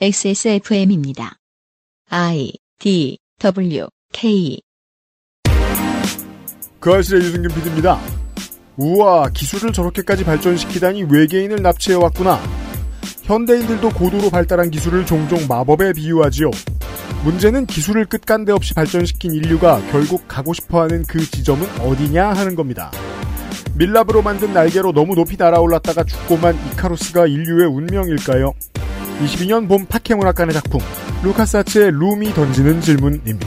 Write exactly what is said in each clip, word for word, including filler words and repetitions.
엑스에스에프엠입니다. I, D, W, K 그 알실의 유승균 피디입니다. 우와, 기술을 저렇게까지 발전시키다니 외계인을 납치해왔구나. 현대인들도 고도로 발달한 기술을 종종 마법에 비유하지요. 문제는 기술을 끝간데 없이 발전시킨 인류가 결국 가고 싶어하는 그 지점은 어디냐 하는 겁니다. 밀랍으로 만든 날개로 너무 높이 날아올랐다가 죽고만 이카로스가 인류의 운명일까요? 이십이 년 봄 팟캐문학관의 작품 루카스 아츠의 룸이 던지는 질문입니다.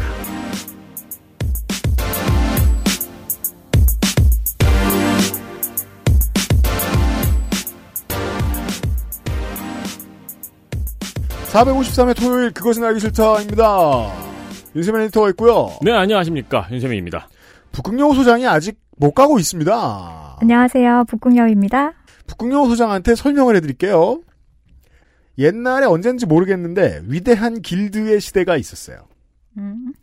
사백오십삼 회 토요일 그것은 알기 싫다입니다. 윤세민 에디터가 있고요. 네, 안녕하십니까, 윤세민입니다. 북극여우 소장이 아직 못 가고 있습니다. 안녕하세요, 북극여우입니다. 북극여우 소장한테 설명을 해드릴게요. 옛날에 언젠지 모르겠는데 위대한 길드의 시대가 있었어요. 음.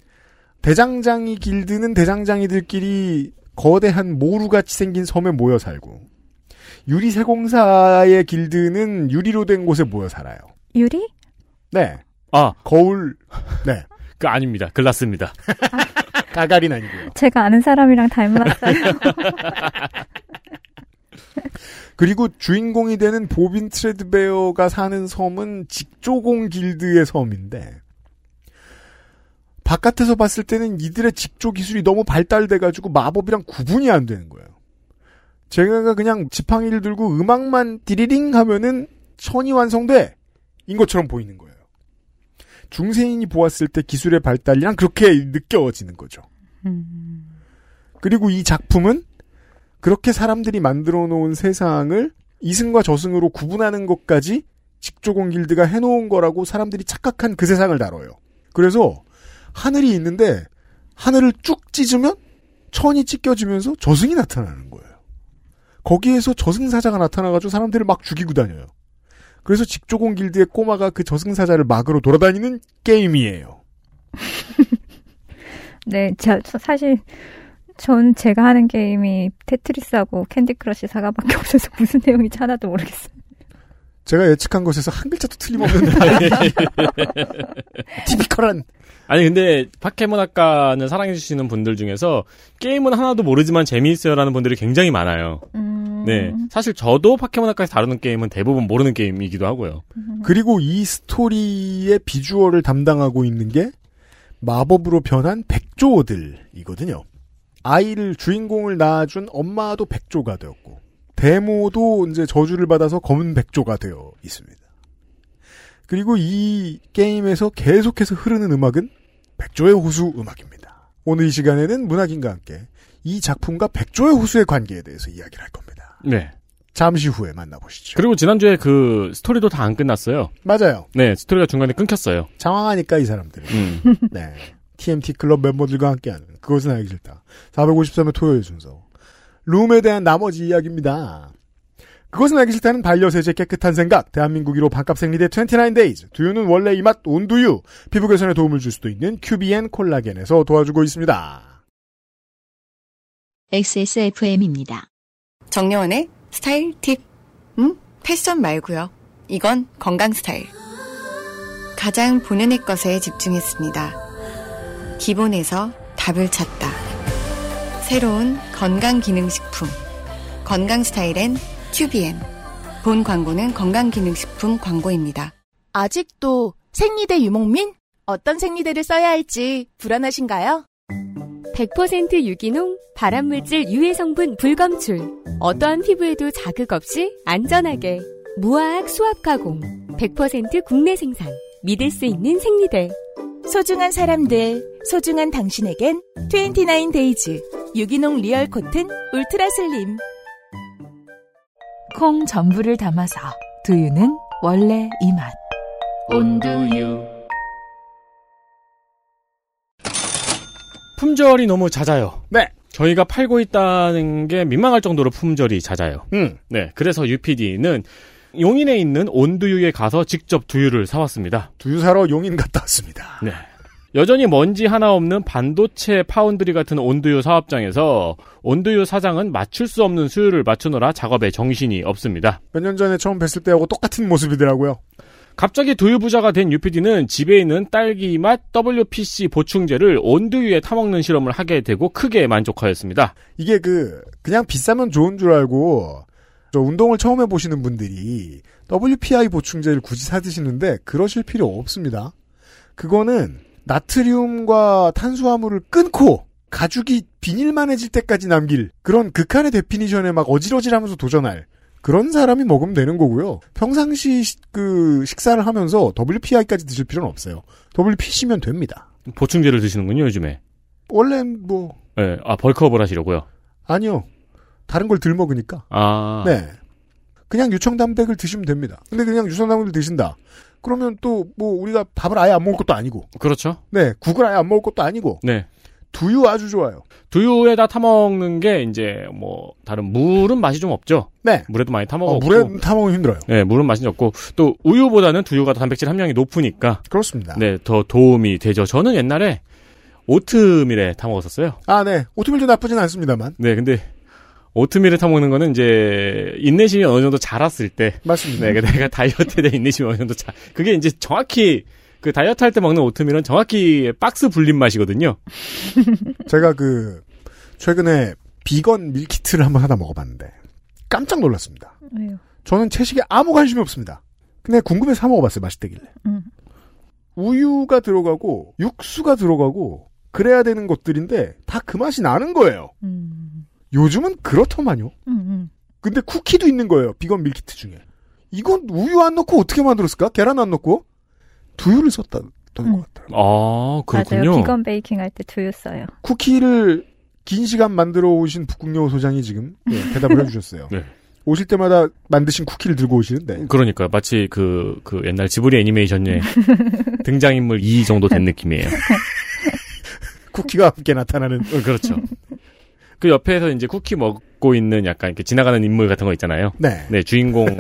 대장장이 길드는 대장장이들끼리 거대한 모루같이 생긴 섬에 모여 살고, 유리세공사의 길드는 유리로 된 곳에 모여 살아요. 유리? 네. 아, 거울. 네. 그 아닙니다. 글라스입니다. 아. 가가린 아니고요. 제가 아는 사람이랑 닮았어요. 그리고 주인공이 되는 보빈 트레드베어가 사는 섬은 직조공 길드의 섬인데, 바깥에서 봤을 때는 이들의 직조 기술이 너무 발달돼가지고 마법이랑 구분이 안 되는 거예요. 제가 그냥 지팡이를 들고 음악만 디리링 하면은 천이 완성돼! 인 것처럼 보이는 거예요. 중세인이 보았을 때 기술의 발달이랑 그렇게 느껴지는 거죠. 음. 그리고 이 작품은 그렇게 사람들이 만들어 놓은 세상을 이승과 저승으로 구분하는 것까지 직조공 길드가 해놓은 거라고 사람들이 착각한 그 세상을 다뤄요. 그래서 하늘이 있는데 하늘을 쭉 찢으면 천이 찢겨지면서 저승이 나타나는 거예요. 거기에서 저승사자가 나타나가지고 사람들을 막 죽이고 다녀요. 그래서 직조공 길드의 꼬마가 그 저승사자를 막으로 돌아다니는 게임이에요. 네, 저, 저 사실 전 제가 하는 게임이 테트리스하고 캔디 크러쉬 사과밖에 없어서 무슨 내용인지 하나도 모르겠어요. 제가 예측한 것에서 한 글자도 틀림없는데. 티피컬한. 아니, 근데 팟캐문학관을 사랑해주시는 분들 중에서 게임은 하나도 모르지만 재미있어요라는 분들이 굉장히 많아요. 음... 네, 사실 저도 팟캐문학관에서 다루는 게임은 대부분 모르는 게임이기도 하고요. 음... 그리고 이 스토리의 비주얼을 담당하고 있는 게 마법으로 변한 백조들이거든요. 아이를, 주인공을 낳아준 엄마도 백조가 되었고, 데모도 이제 저주를 받아서 검은 백조가 되어 있습니다. 그리고 이 게임에서 계속해서 흐르는 음악은 백조의 호수 음악입니다. 오늘 이 시간에는 문학인과 함께 이 작품과 백조의 호수의 관계에 대해서 이야기를 할 겁니다. 네. 잠시 후에 만나보시죠. 그리고 지난주에 그 스토리도 다 안 끝났어요. 맞아요. 네, 스토리가 중간에 끊겼어요. 장황하니까 이 사람들은. 음. 네. 티엠티 클럽 멤버들과 함께하는 그것은 알기 싫다. 사백오십삼 회 토요일 순서. 룸에 대한 나머지 이야기입니다. 그것은 알기 싫다는 반려세제 깨끗한 생각, 대한민국 일 호 반값 생리대 이십구 데이즈, 두유는 원래 이 맛 온두유, 피부 개선에 도움을 줄 수도 있는 큐비엔 콜라겐에서 도와주고 있습니다. 엑스에스에프엠입니다. 정려원의 스타일 팁. 음? 패션 말고요. 이건 건강 스타일. 가장 본연의 것에 집중했습니다. 기본에서 답을 찾다. 새로운 건강기능식품. 건강 스타일엔 큐비엔. 본 광고는 건강기능식품 광고입니다. 아직도 생리대 유목민? 어떤 생리대를 써야 할지 불안하신가요? 백 퍼센트 유기농, 발암물질 유해 성분 불검출. 어떠한 피부에도 자극 없이 안전하게. 무화학 수압 가공. 백 퍼센트 국내 생산. 믿을 수 있는 생리대. 소중한 사람들, 소중한 당신에겐 이십구 데이즈. 유기농 리얼 코튼 울트라 슬림. 콩 전부를 담아서 두유는 원래 이 맛. 온두유. 품절이 너무 잦아요. 네. 저희가 팔고 있다는 게 민망할 정도로 품절이 잦아요. 음. 네. 그래서 유피디는 용인에 있는 온두유에 가서 직접 두유를 사왔습니다. 두유 사러 용인 갔다 왔습니다. 네. 여전히 먼지 하나 없는 반도체 파운드리 같은 온두유 사업장에서 온두유 사장은 맞출 수 없는 수율을 맞추느라 작업에 정신이 없습니다. 몇 년 전에 처음 뵀을 때하고 똑같은 모습이더라고요. 갑자기 두유부자가 된 유피디는 집에 있는 딸기맛 더블유피씨 보충제를 원두 위에 타먹는 실험을 하게 되고 크게 만족하였습니다. 이게 그 그냥 비싸면 좋은 줄 알고 저 운동을 처음 해보시는 분들이 더블유피아이 보충제를 굳이 사드시는데 그러실 필요 없습니다. 그거는 나트륨과 탄수화물을 끊고 가죽이 비닐만해질 때까지 남길 그런 극한의 데피니션에 막 어지러지라면서 도전할 그런 사람이 먹으면 되는 거고요. 평상시 시, 그 식사를 하면서 더블유피아이까지 드실 필요는 없어요. 더블유피씨면 됩니다. 보충제를 드시는군요, 요즘에. 원래 뭐... 네, 아, 벌크업을 하시려고요? 아니요. 다른 걸 덜 먹으니까. 아... 네. 그냥 유청단백을 드시면 됩니다. 근데 그냥 유청단백을 드신다. 그러면 또 뭐 우리가 밥을 아예 안 먹을 것도 아니고. 그렇죠. 네, 국을 아예 안 먹을 것도 아니고. 네. 두유 아주 좋아요. 두유에다 타먹는 게 이제 뭐 다른 물은 맛이 좀 없죠. 네. 물에도 많이 타먹고. 어, 물에 타먹으면 힘들어요. 네, 물은 맛이 없고 또 우유보다는 두유가 단백질 함량이 높으니까. 그렇습니다. 네, 더 도움이 되죠. 저는 옛날에 오트밀에 타먹었었어요. 아, 네. 오트밀도 나쁘진 않습니다만. 네, 근데 오트밀에 타먹는 거는 이제 인내심이 어느 정도 자랐을 때. 맞습니다. 네, 내가 다이어트에 대한 인내심이 어느 정도 자. 그게 이제 정확히. 그 다이어트 할 때 먹는 오트밀은 정확히 박스 불린 맛이거든요. 제가 그 최근에 비건 밀키트를 한번 하다 먹어봤는데 깜짝 놀랐습니다. 왜요? 저는 채식에 아무 관심이 없습니다. 근데 궁금해서 사 먹어봤어요. 맛있대길래. 음. 우유가 들어가고 육수가 들어가고 그래야 되는 것들인데 다 그 맛이 나는 거예요. 음. 요즘은 그렇더만요. 음, 음. 근데 쿠키도 있는 거예요. 비건 밀키트 중에. 이건 우유 안 넣고 어떻게 만들었을까? 계란 안 넣고? 두유를 썼던 응. 것 같아요. 아, 그렇군요. 맞아요. 비건 베이킹 할 때 두유 써요. 쿠키를 긴 시간 만들어 오신 북극여우 소장이 지금 네, 대답을 해주셨어요. 네. 오실 때마다 만드신 쿠키를 들고 오시는데. 그러니까요. 마치 그, 그 옛날 지브리 애니메이션에 등장인물 이 정도 된 느낌이에요. 쿠키가 함께 나타나는. 그렇죠. 그 옆에서 이제 쿠키 먹고 있는 약간 이렇게 지나가는 인물 같은 거 있잖아요. 네. 네, 주인공.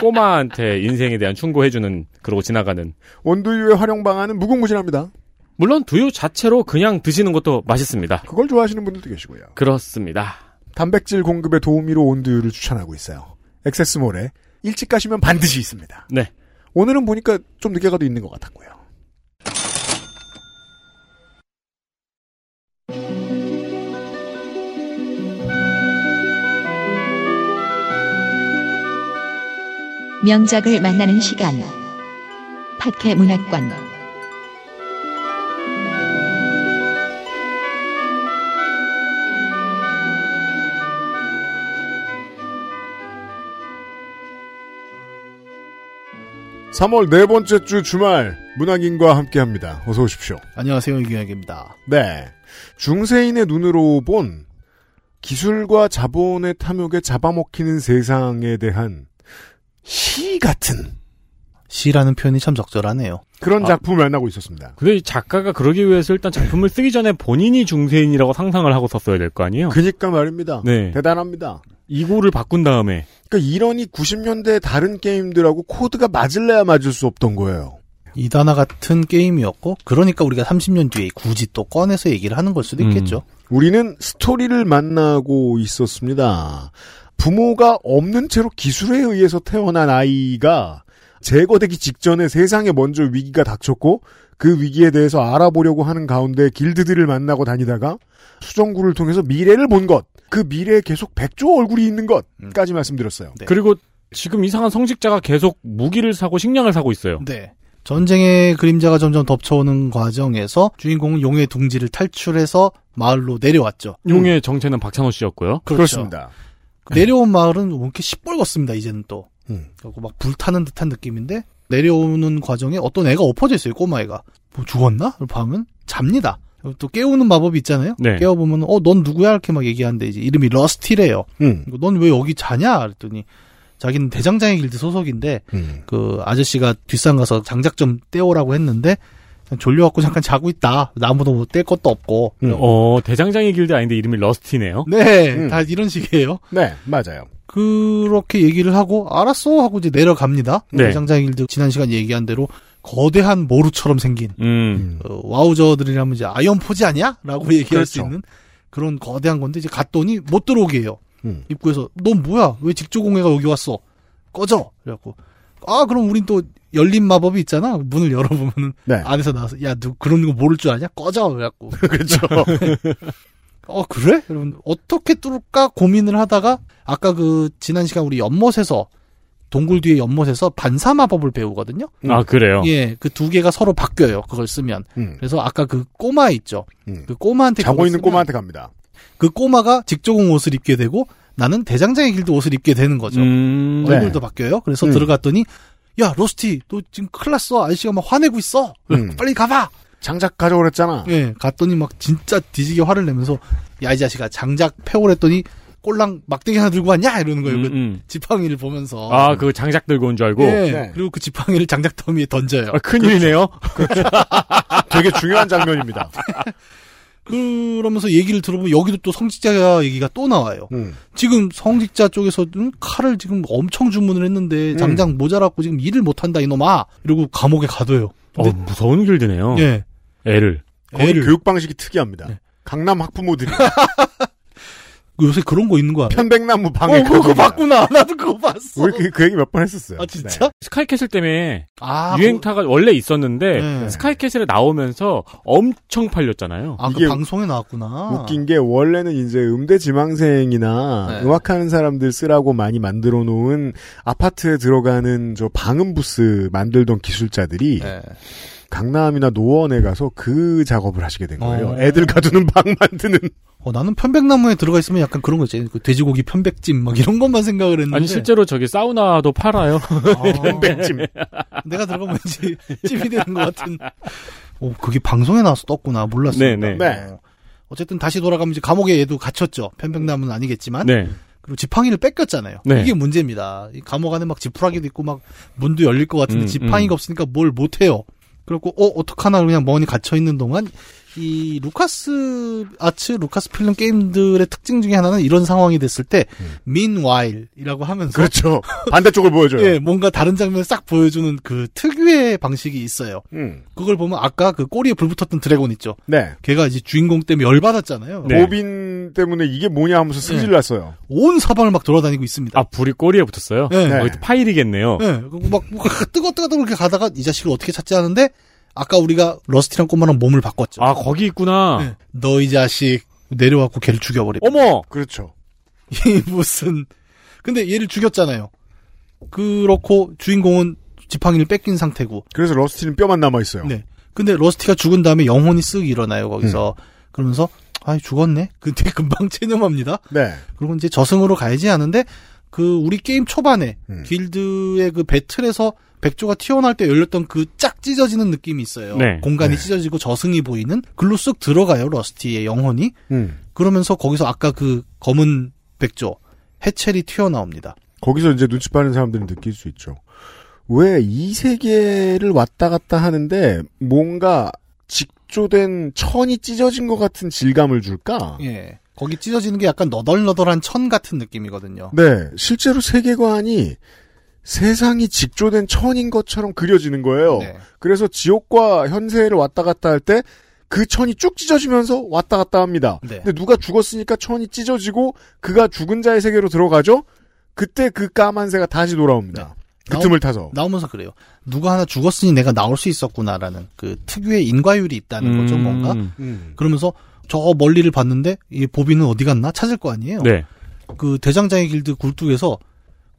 꼬마한테 인생에 대한 충고해주는 그러고 지나가는 원두유의 활용 방안은 무궁무진합니다. 물론 두유 자체로 그냥 드시는 것도 맛있습니다. 그걸 좋아하시는 분들도 계시고요. 그렇습니다. 단백질 공급에 도우미로 원두유를 추천하고 있어요. 액세스몰에 일찍 가시면 반드시 있습니다. 네. 오늘은 보니까 좀 늦게 가도 있는 것 같았고요. 명작을 만나는 시간. 팟캐문학관. 삼월 네 번째 주 주말 문학인과 함께합니다. 어서 오십시오. 안녕하세요, 이규혁입니다. 네, 중세인의 눈으로 본 기술과 자본의 탐욕에 잡아먹히는 세상에 대한. 시 같은. 시라는 표현이 참 적절하네요. 그런 작품을 아, 만나고 있었습니다. 근데 이 작가가 그러기 위해서 일단 작품을 쓰기 전에 본인이 중세인이라고 상상을 하고 썼어야 될 거 아니에요? 그니까 말입니다. 네. 대단합니다. 이고를 바꾼 다음에. 그러니까 이런이 구십 년대 다른 게임들하고 코드가 맞을래야 맞을 수 없던 거예요. 이 단화 같은 게임이었고 그러니까 우리가 삼십 년 뒤에 굳이 또 꺼내서 얘기를 하는 걸 수도 있겠죠. 음. 우리는 스토리를 만나고 있었습니다. 부모가 없는 채로 기술에 의해서 태어난 아이가 제거되기 직전에 세상에 먼저 위기가 닥쳤고 그 위기에 대해서 알아보려고 하는 가운데 길드들을 만나고 다니다가 수정구를 통해서 미래를 본 것, 그 미래에 계속 백조 얼굴이 있는 것까지 말씀드렸어요. 네. 그리고 지금 이상한 성직자가 계속 무기를 사고 식량을 사고 있어요. 네. 전쟁의 그림자가 점점 덮쳐오는 과정에서 주인공은 용의 둥지를 탈출해서 마을로 내려왔죠. 용의 정체는 박찬호 씨였고요. 그렇죠. 그렇습니다. 내려온 마을은 이렇게 시뻘겋습니다. 이제는 또. 음. 그리고 막 불타는 듯한 느낌인데 내려오는 과정에 어떤 애가 엎어져 있어요. 꼬마애가. 뭐 죽었나? 밤은 잡니다. 또 깨우는 마법이 있잖아요. 네. 깨워보면 어, 넌 누구야? 이렇게 막 얘기하는데 이제 이름이 러스티래요. 음. 넌 왜 여기 자냐? 그랬더니 자기는 대장장의 길드 소속인데 음. 그 아저씨가 뒷산 가서 장작 좀 떼오라고 했는데 졸려갖고 잠깐 자고 있다. 나무도 뭐 뗄 것도 없고. 음. 어, 대장장이 길드 아닌데 이름이 러스티네요? 네, 음. 다 이런 식이에요. 네, 맞아요. 그렇게 얘기를 하고, 알았어! 하고 이제 내려갑니다. 네. 대장장이 길드 지난 시간 얘기한 대로 거대한 모루처럼 생긴, 음. 어, 와우저들이라면 이제 아이언포지 아니야? 라고 얘기할 그렇죠. 수 있는 그런 거대한 건데, 이제 갔더니 못 들어오게 해요. 음. 입구에서, 넌 뭐야? 왜 직조공예가 여기 왔어? 꺼져! 그래갖고, 아, 그럼 우린 또 열린 마법이 있잖아. 문을 열어보면 네. 안에서 나와서 야, 너 그런 거 모를 줄 아냐? 꺼져. 그래갖고. 그렇죠. 어, 그래? 여러분, 어떻게 뚫을까 고민을 하다가 아까 그 지난 시간 우리 연못에서 동굴 뒤에 연못에서 반사 마법을 배우거든요. 아, 그래요? 예, 그 두 개가 서로 바뀌어요. 그걸 쓰면. 음. 그래서 아까 그 꼬마 있죠. 음. 그 꼬마한테 자고 있는 꼬마한테 갑니다. 그 꼬마가 직조공 옷을 입게 되고 나는 대장장의 길드 옷을 입게 되는 거죠. 음, 얼굴도 네. 바뀌어요. 그래서 음. 들어갔더니 야, 러스티, 너 지금 큰일 났어. 아저씨가 막 화내고 있어. 음. 빨리 가봐. 장작 가져오랬잖아. 예, 갔더니 막 진짜 뒤지게 화를 내면서 야, 이 자식아, 장작 패오랬더니 꼴랑 막대기 하나 들고 왔냐? 이러는 거예요. 음, 음. 그 지팡이를 보면서. 아, 그 장작 들고 온 줄 알고? 예, 네. 그리고 그 지팡이를 장작 더미에 던져요. 아, 큰일이네요. 되게 중요한 장면입니다. 그러면서 얘기를 들어보면 여기도 또 성직자 얘기가 또 나와요. 음. 지금 성직자 쪽에서 칼을 지금 엄청 주문을 했는데 당장 음. 모자랐고 지금 일을 못한다 이놈아 이러고 감옥에 가둬요. 어, 무서운 길드네요. 예, 애를. 거기 애를. 교육 방식이 특이합니다. 네. 강남 학부모들이. 요새 그런 거 있는 거 아니야? 편백나무 방에. 어, 그거 봤구나. 나도 그거 봤어. 우리 그, 그 얘기 몇 번 했었어요. 아, 진짜? 네. 스카이캐슬 때문에 아, 유행타가 그... 원래 있었는데 네. 스카이캐슬에 나오면서 엄청 팔렸잖아요. 아, 그 방송에 나왔구나. 웃긴 게 원래는 이제 음대지망생이나 네. 음악하는 사람들 쓰라고 많이 만들어 놓은 아파트에 들어가는 저 방음 부스 만들던 기술자들이 네. 강남이나 노원에 가서 그 작업을 하시게 된 거예요. 어. 애들 가두는 방 만드는. 어, 나는 편백나무에 들어가 있으면 약간 그런 거지. 그 돼지고기 편백찜 막 이런 것만 생각을 했는데. 아니 실제로 저기 사우나도 팔아요. 아. 편백찜. 내가 들어가면 왠지 찜이 되는 것 같은. 오, 그게 방송에 나와서 떴구나. 몰랐어요. 네. 어쨌든 다시 돌아가면 이제 감옥에 얘도 갇혔죠. 편백나무는 아니겠지만. 네. 그리고 지팡이를 뺏겼잖아요. 네. 이게 문제입니다. 이 감옥 안에 막 지푸라기도 있고 막 문도 열릴 것 같은데 음, 지팡이가 음. 없으니까 뭘 못해요. 그리고 어 어떡하나 그냥 멍하니 갇혀 있는 동안 이 루카스 아츠 루카스 필름 게임들의 특징 중에 하나는 이런 상황이 됐을 때 음. meanwhile이라고 하면서 그렇죠 반대쪽을 보여줘요. 예, 뭔가 다른 장면을 싹 보여주는 그 특유의 방식이 있어요. 음. 그걸 보면 아까 그 꼬리에 불 붙었던 드래곤 있죠. 네. 걔가 이제 주인공 때문에 열받았잖아요. 네. 보빈 때문에 이게 뭐냐 하면서 승질났어요. 네. 온 사방을 막 돌아다니고 있습니다. 아 불이 꼬리에 붙었어요? 네. 네. 어, 파일이겠네요. 네. 막 뜨거뜨거 그렇게 가다가 이 자식을 어떻게 찾지 하는데. 아까 우리가 러스티랑 꼬마랑 몸을 바꿨죠. 아 거기 있구나. 네. 너 이 자식 내려와서 걔를 죽여버려. 어머, 그렇죠. 이 무슨? 근데 얘를 죽였잖아요. 그렇고 주인공은 지팡이를 뺏긴 상태고. 그래서 러스티는 뼈만 남아 있어요. 네. 근데 러스티가 죽은 다음에 영혼이 쓱 일어나요 거기서. 음. 그러면서 아 죽었네. 근데 금방 체념합니다. 네. 그리고 이제 저승으로 가야지 하는데 그 우리 게임 초반에 음. 길드의 그 배틀에서 백조가 튀어나올 때 열렸던 그 쫙 찢어지는 느낌이 있어요. 네. 공간이 네. 찢어지고 저승이 보이는 글로 쑥 들어가요. 러스티의 영혼이. 음. 그러면서 거기서 아까 그 검은 백조 해첼이 튀어나옵니다. 거기서 이제 눈치 빠른 사람들이 느낄 수 있죠. 왜 이 세계를 왔다 갔다 하는데 뭔가 직조된 천이 찢어진 것 같은 질감을 줄까? 예. 거기 찢어지는 게 약간 너덜너덜한 천 같은 느낌이거든요. 네. 실제로 세계관이 세상이 직조된 천인 것처럼 그려지는 거예요. 네. 그래서 지옥과 현세를 왔다 갔다 할 때 그 천이 쭉 찢어지면서 왔다 갔다 합니다. 네. 근데 누가 죽었으니까 천이 찢어지고 그가 죽은 자의 세계로 들어가죠. 그때 그 까만새가 다시 돌아옵니다. 네. 그 나오, 틈을 타서. 나오면서 그래요. 누가 하나 죽었으니 내가 나올 수 있었구나라는 그 특유의 인과율이 있다는 음, 거죠. 뭔가. 음. 그러면서 저 멀리를 봤는데 이 보빈은 어디 갔나 찾을 거 아니에요. 네. 그 대장장의 길드 굴뚝에서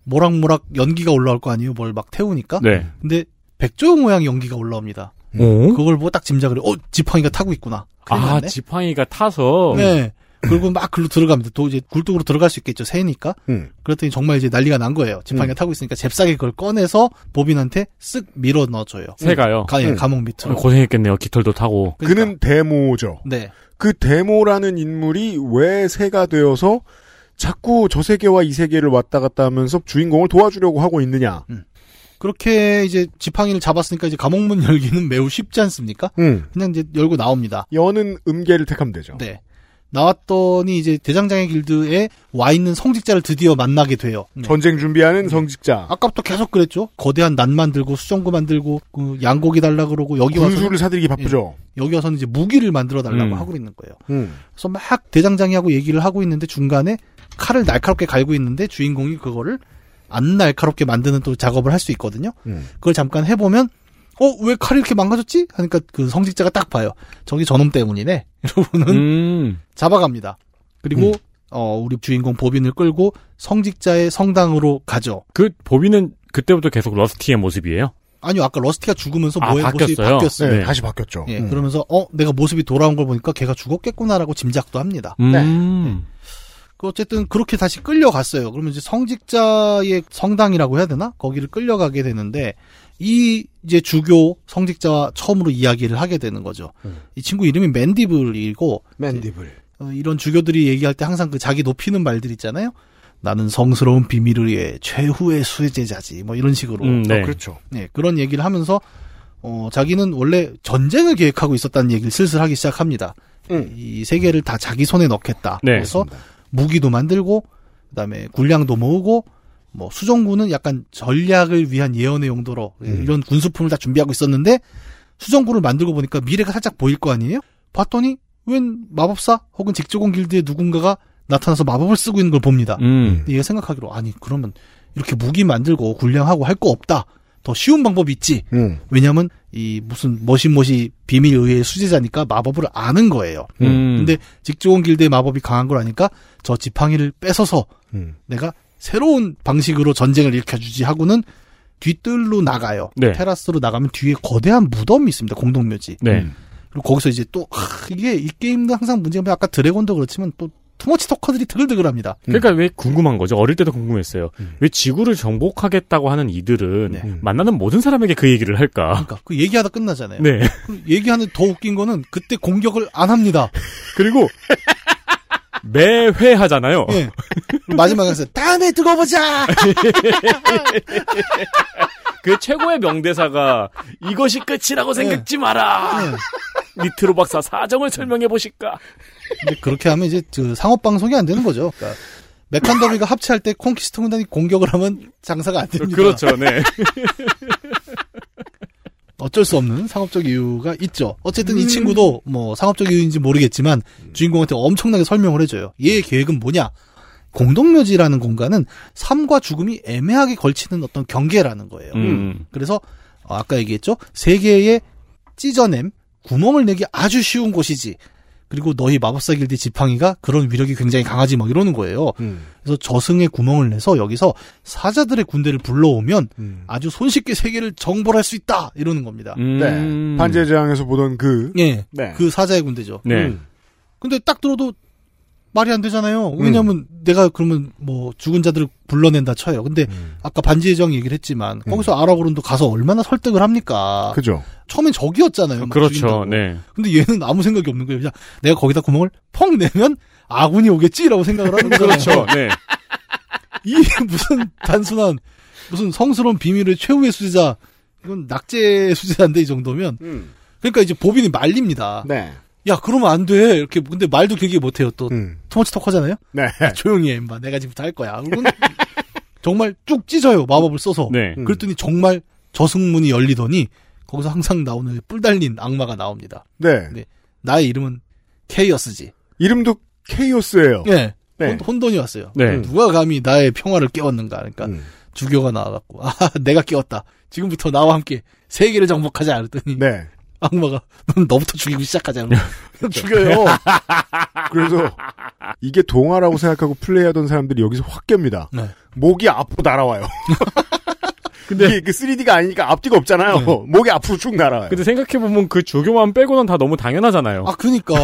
모락모락 연기가 올라올 거 아니에요? 뭘 막 태우니까. 네. 근데 백조 모양 연기가 올라옵니다. 오? 그걸 보고 딱 짐작을 해. 어, 지팡이가 타고 있구나. 아, 났네. 지팡이가 타서. 네. 그리고 막 글로 들어갑니다. 또 이제 굴뚝으로 들어갈 수 있겠죠. 새니까. 음. 그랬더니 정말 이제 난리가 난 거예요. 지팡이가 음. 타고 있으니까 잽싸게 그걸 꺼내서 보빈한테 쓱 밀어 넣어줘요. 새가요? 가, 음. 감옥 밑으로. 고생했겠네요. 깃털도 타고. 그러니까. 그는 데모죠. 네. 그 데모라는 인물이 왜 새가 되어서 자꾸 저 세계와 이 세계를 왔다 갔다 하면서 주인공을 도와주려고 하고 있느냐. 음. 그렇게 이제 지팡이를 잡았으니까 이제 감옥문 열기는 매우 쉽지 않습니까? 음. 그냥 이제 열고 나옵니다. 여는 음계를 택하면 되죠. 네. 나왔더니 이제 대장장의 길드에 와 있는 성직자를 드디어 만나게 돼요. 네. 전쟁 준비하는 성직자. 아까부터 계속 그랬죠. 거대한 낫 만들고 수정구 만들고 그 양고기 달라 그러고 여기 와서 군수를 사들이기 바쁘죠. 예. 여기 와서는 이제 무기를 만들어 달라고 음. 하고 있는 거예요. 음. 그래서 막 대장장이하고 얘기를 하고 있는데 중간에 칼을 날카롭게 갈고 있는데 주인공이 그거를 안 날카롭게 만드는 또 작업을 할 수 있거든요. 음. 그걸 잠깐 해보면 어? 왜 칼이 이렇게 망가졌지? 하니까 그 성직자가 딱 봐요. 저기 저놈 때문이네. 이러고는 음. 잡아갑니다. 그리고 음. 어, 우리 주인공 보빈을 끌고 성직자의 성당으로 가죠. 그 보빈은 그때부터 계속 러스티의 모습이에요? 아니요. 아까 러스티가 죽으면서 아, 모의 바뀌었어요? 모습이 바뀌었어요. 네, 다시 바뀌었죠. 예, 음. 그러면서 어? 내가 모습이 돌아온 걸 보니까 걔가 죽었겠구나라고 짐작도 합니다. 음. 네. 네. 그 어쨌든 그렇게 다시 끌려갔어요. 그러면 이제 성직자의 성당이라고 해야 되나? 거기를 끌려가게 되는데 이 이제 주교 성직자와 처음으로 이야기를 하게 되는 거죠. 음. 이 친구 이름이 맨디블이고 맨디블. 어, 이런 주교들이 얘기할 때 항상 그 자기 높이는 말들 있잖아요. 나는 성스러운 비밀을 위해 최후의 수혜제자지. 뭐 이런 식으로. 음, 네. 어, 그렇죠. 네, 그런 얘기를 하면서 어, 자기는 원래 전쟁을 계획하고 있었다는 얘기를 슬슬 하기 시작합니다. 음. 이 세계를 다 자기 손에 넣겠다. 네. 그래서 그렇습니다. 무기도 만들고 그다음에 군량도 모으고 뭐 수정구는 약간 전략을 위한 예언의 용도로 음. 이런 군수품을 다 준비하고 있었는데 수정구를 만들고 보니까 미래가 살짝 보일 거 아니에요? 봤더니 웬 마법사 혹은 직조공 길드의 누군가가 나타나서 마법을 쓰고 있는 걸 봅니다. 음. 얘가 생각하기로 아니 그러면 이렇게 무기 만들고 군량하고 할 거 없다. 더 쉬운 방법이 있지. 음. 왜냐하면 이 무슨 머시머시 비밀의회의 수제자니까 마법을 아는 거예요. 음. 근데 직조원 길드의 마법이 강한 걸 아니까 저 지팡이를 뺏어서 음. 내가 새로운 방식으로 전쟁을 일으켜주지 하고는 뒤뜰로 나가요. 네. 테라스로 나가면 뒤에 거대한 무덤이 있습니다. 공동묘지. 네. 음. 그리고 거기서 이제 또 하, 이게 이 게임도 항상 문제가 아까 드래곤도 그렇지만 또 투머치 토커들이 드글드글합니다. 그러니까 음. 왜 궁금한 거죠? 어릴 때도 궁금했어요. 음. 왜 지구를 정복하겠다고 하는 이들은 네. 만나는 모든 사람에게 그 얘기를 할까? 그러니까 그 얘기하다 끝나잖아요. 네. 얘기하는 더 웃긴 거는 그때 공격을 안 합니다. 그리고 매회 하잖아요. 네. 마지막에서 다음에 두고 보자. 그 최고의 명대사가 이것이 끝이라고 생각지 마라. 네. 니트로 박사 사정을 설명해 보실까. 근데 그렇게 하면 이제 그 상업 방송이 안 되는 거죠. 그러니까 메칸 더비가 합체할 때 콘키스트 군단이 공격을 하면 장사가 안 됩니다. 그렇죠. 네. 어쩔 수 없는 상업적 이유가 있죠. 어쨌든 음. 이 친구도 뭐 상업적 이유인지 모르겠지만 주인공한테 엄청나게 설명을 해줘요. 얘의 계획은 뭐냐? 공동묘지라는 공간은 삶과 죽음이 애매하게 걸치는 어떤 경계라는 거예요. 음. 그래서 아까 얘기했죠. 세계의 찢어냄, 구멍을 내기 아주 쉬운 곳이지. 그리고 너희 마법사 길드 지팡이가 그런 위력이 굉장히 강하지 막 이러는 거예요. 음. 그래서 저승의 구멍을 내서 여기서 사자들의 군대를 불러오면 음. 아주 손쉽게 세계를 정벌할 수 있다 이러는 겁니다. 음. 네. 반지의 제왕에서 보던 그, 예, 네. 그 사자의 군대죠. 네. 음. 근데 딱 들어도 말이 안 되잖아요. 왜냐하면 음. 내가 그러면 뭐 죽은 자들을 불러낸다 쳐요. 근데 음. 아까 반지의 제왕 얘기를 했지만 거기서 음. 아라고론도 가서 얼마나 설득을 합니까? 그죠. 처음엔 적이었잖아요. 어, 그렇죠. 죽인다고. 네. 근데 얘는 아무 생각이 없는 거예요. 그냥 내가 거기다 구멍을 펑 내면 아군이 오겠지라고 생각을 하는 거예요. 그렇죠. 네. 이 무슨 단순한 무슨 성스러운 비밀의 최후의 수제자 이건 낙제 수제자인데 이 정도면 음. 그러니까 이제 보빈이 말립니다. 네. 야, 그러면 안 돼. 이렇게, 근데 말도 길게 못해요. 또, 음. 투머치 토커잖아요? 네. 야, 조용히 해, 임마. 내가 지금부터 할 거야. 정말 쭉 찢어요. 마법을 써서. 네. 그랬더니 정말 저승문이 열리더니, 거기서 항상 나오는 뿔 달린 악마가 나옵니다. 네. 네. 나의 이름은 케이오스지. 이름도 케이오스예요. 네. 네. 혼, 혼돈이 왔어요. 네. 누가 감히 나의 평화를 깨웠는가. 그러니까, 음. 주교가 나와갖고, 아, 내가 깨웠다. 지금부터 나와 함께 세계를 정복하자. 그랬더니. 네. 악마가 넌 너부터 죽이고 시작하자. 죽여요. 그래서 이게 동화라고 생각하고 플레이하던 사람들이 여기서 확 깹니다. 네. 목이 앞으로 날아와요. 근데 이게 그 쓰리디가 아니니까 앞뒤가 없잖아요. 네. 목이 앞으로 쭉 날아와요. 근데 생각해보면 그 조교만 빼고는 다 너무 당연하잖아요. 아 그러니까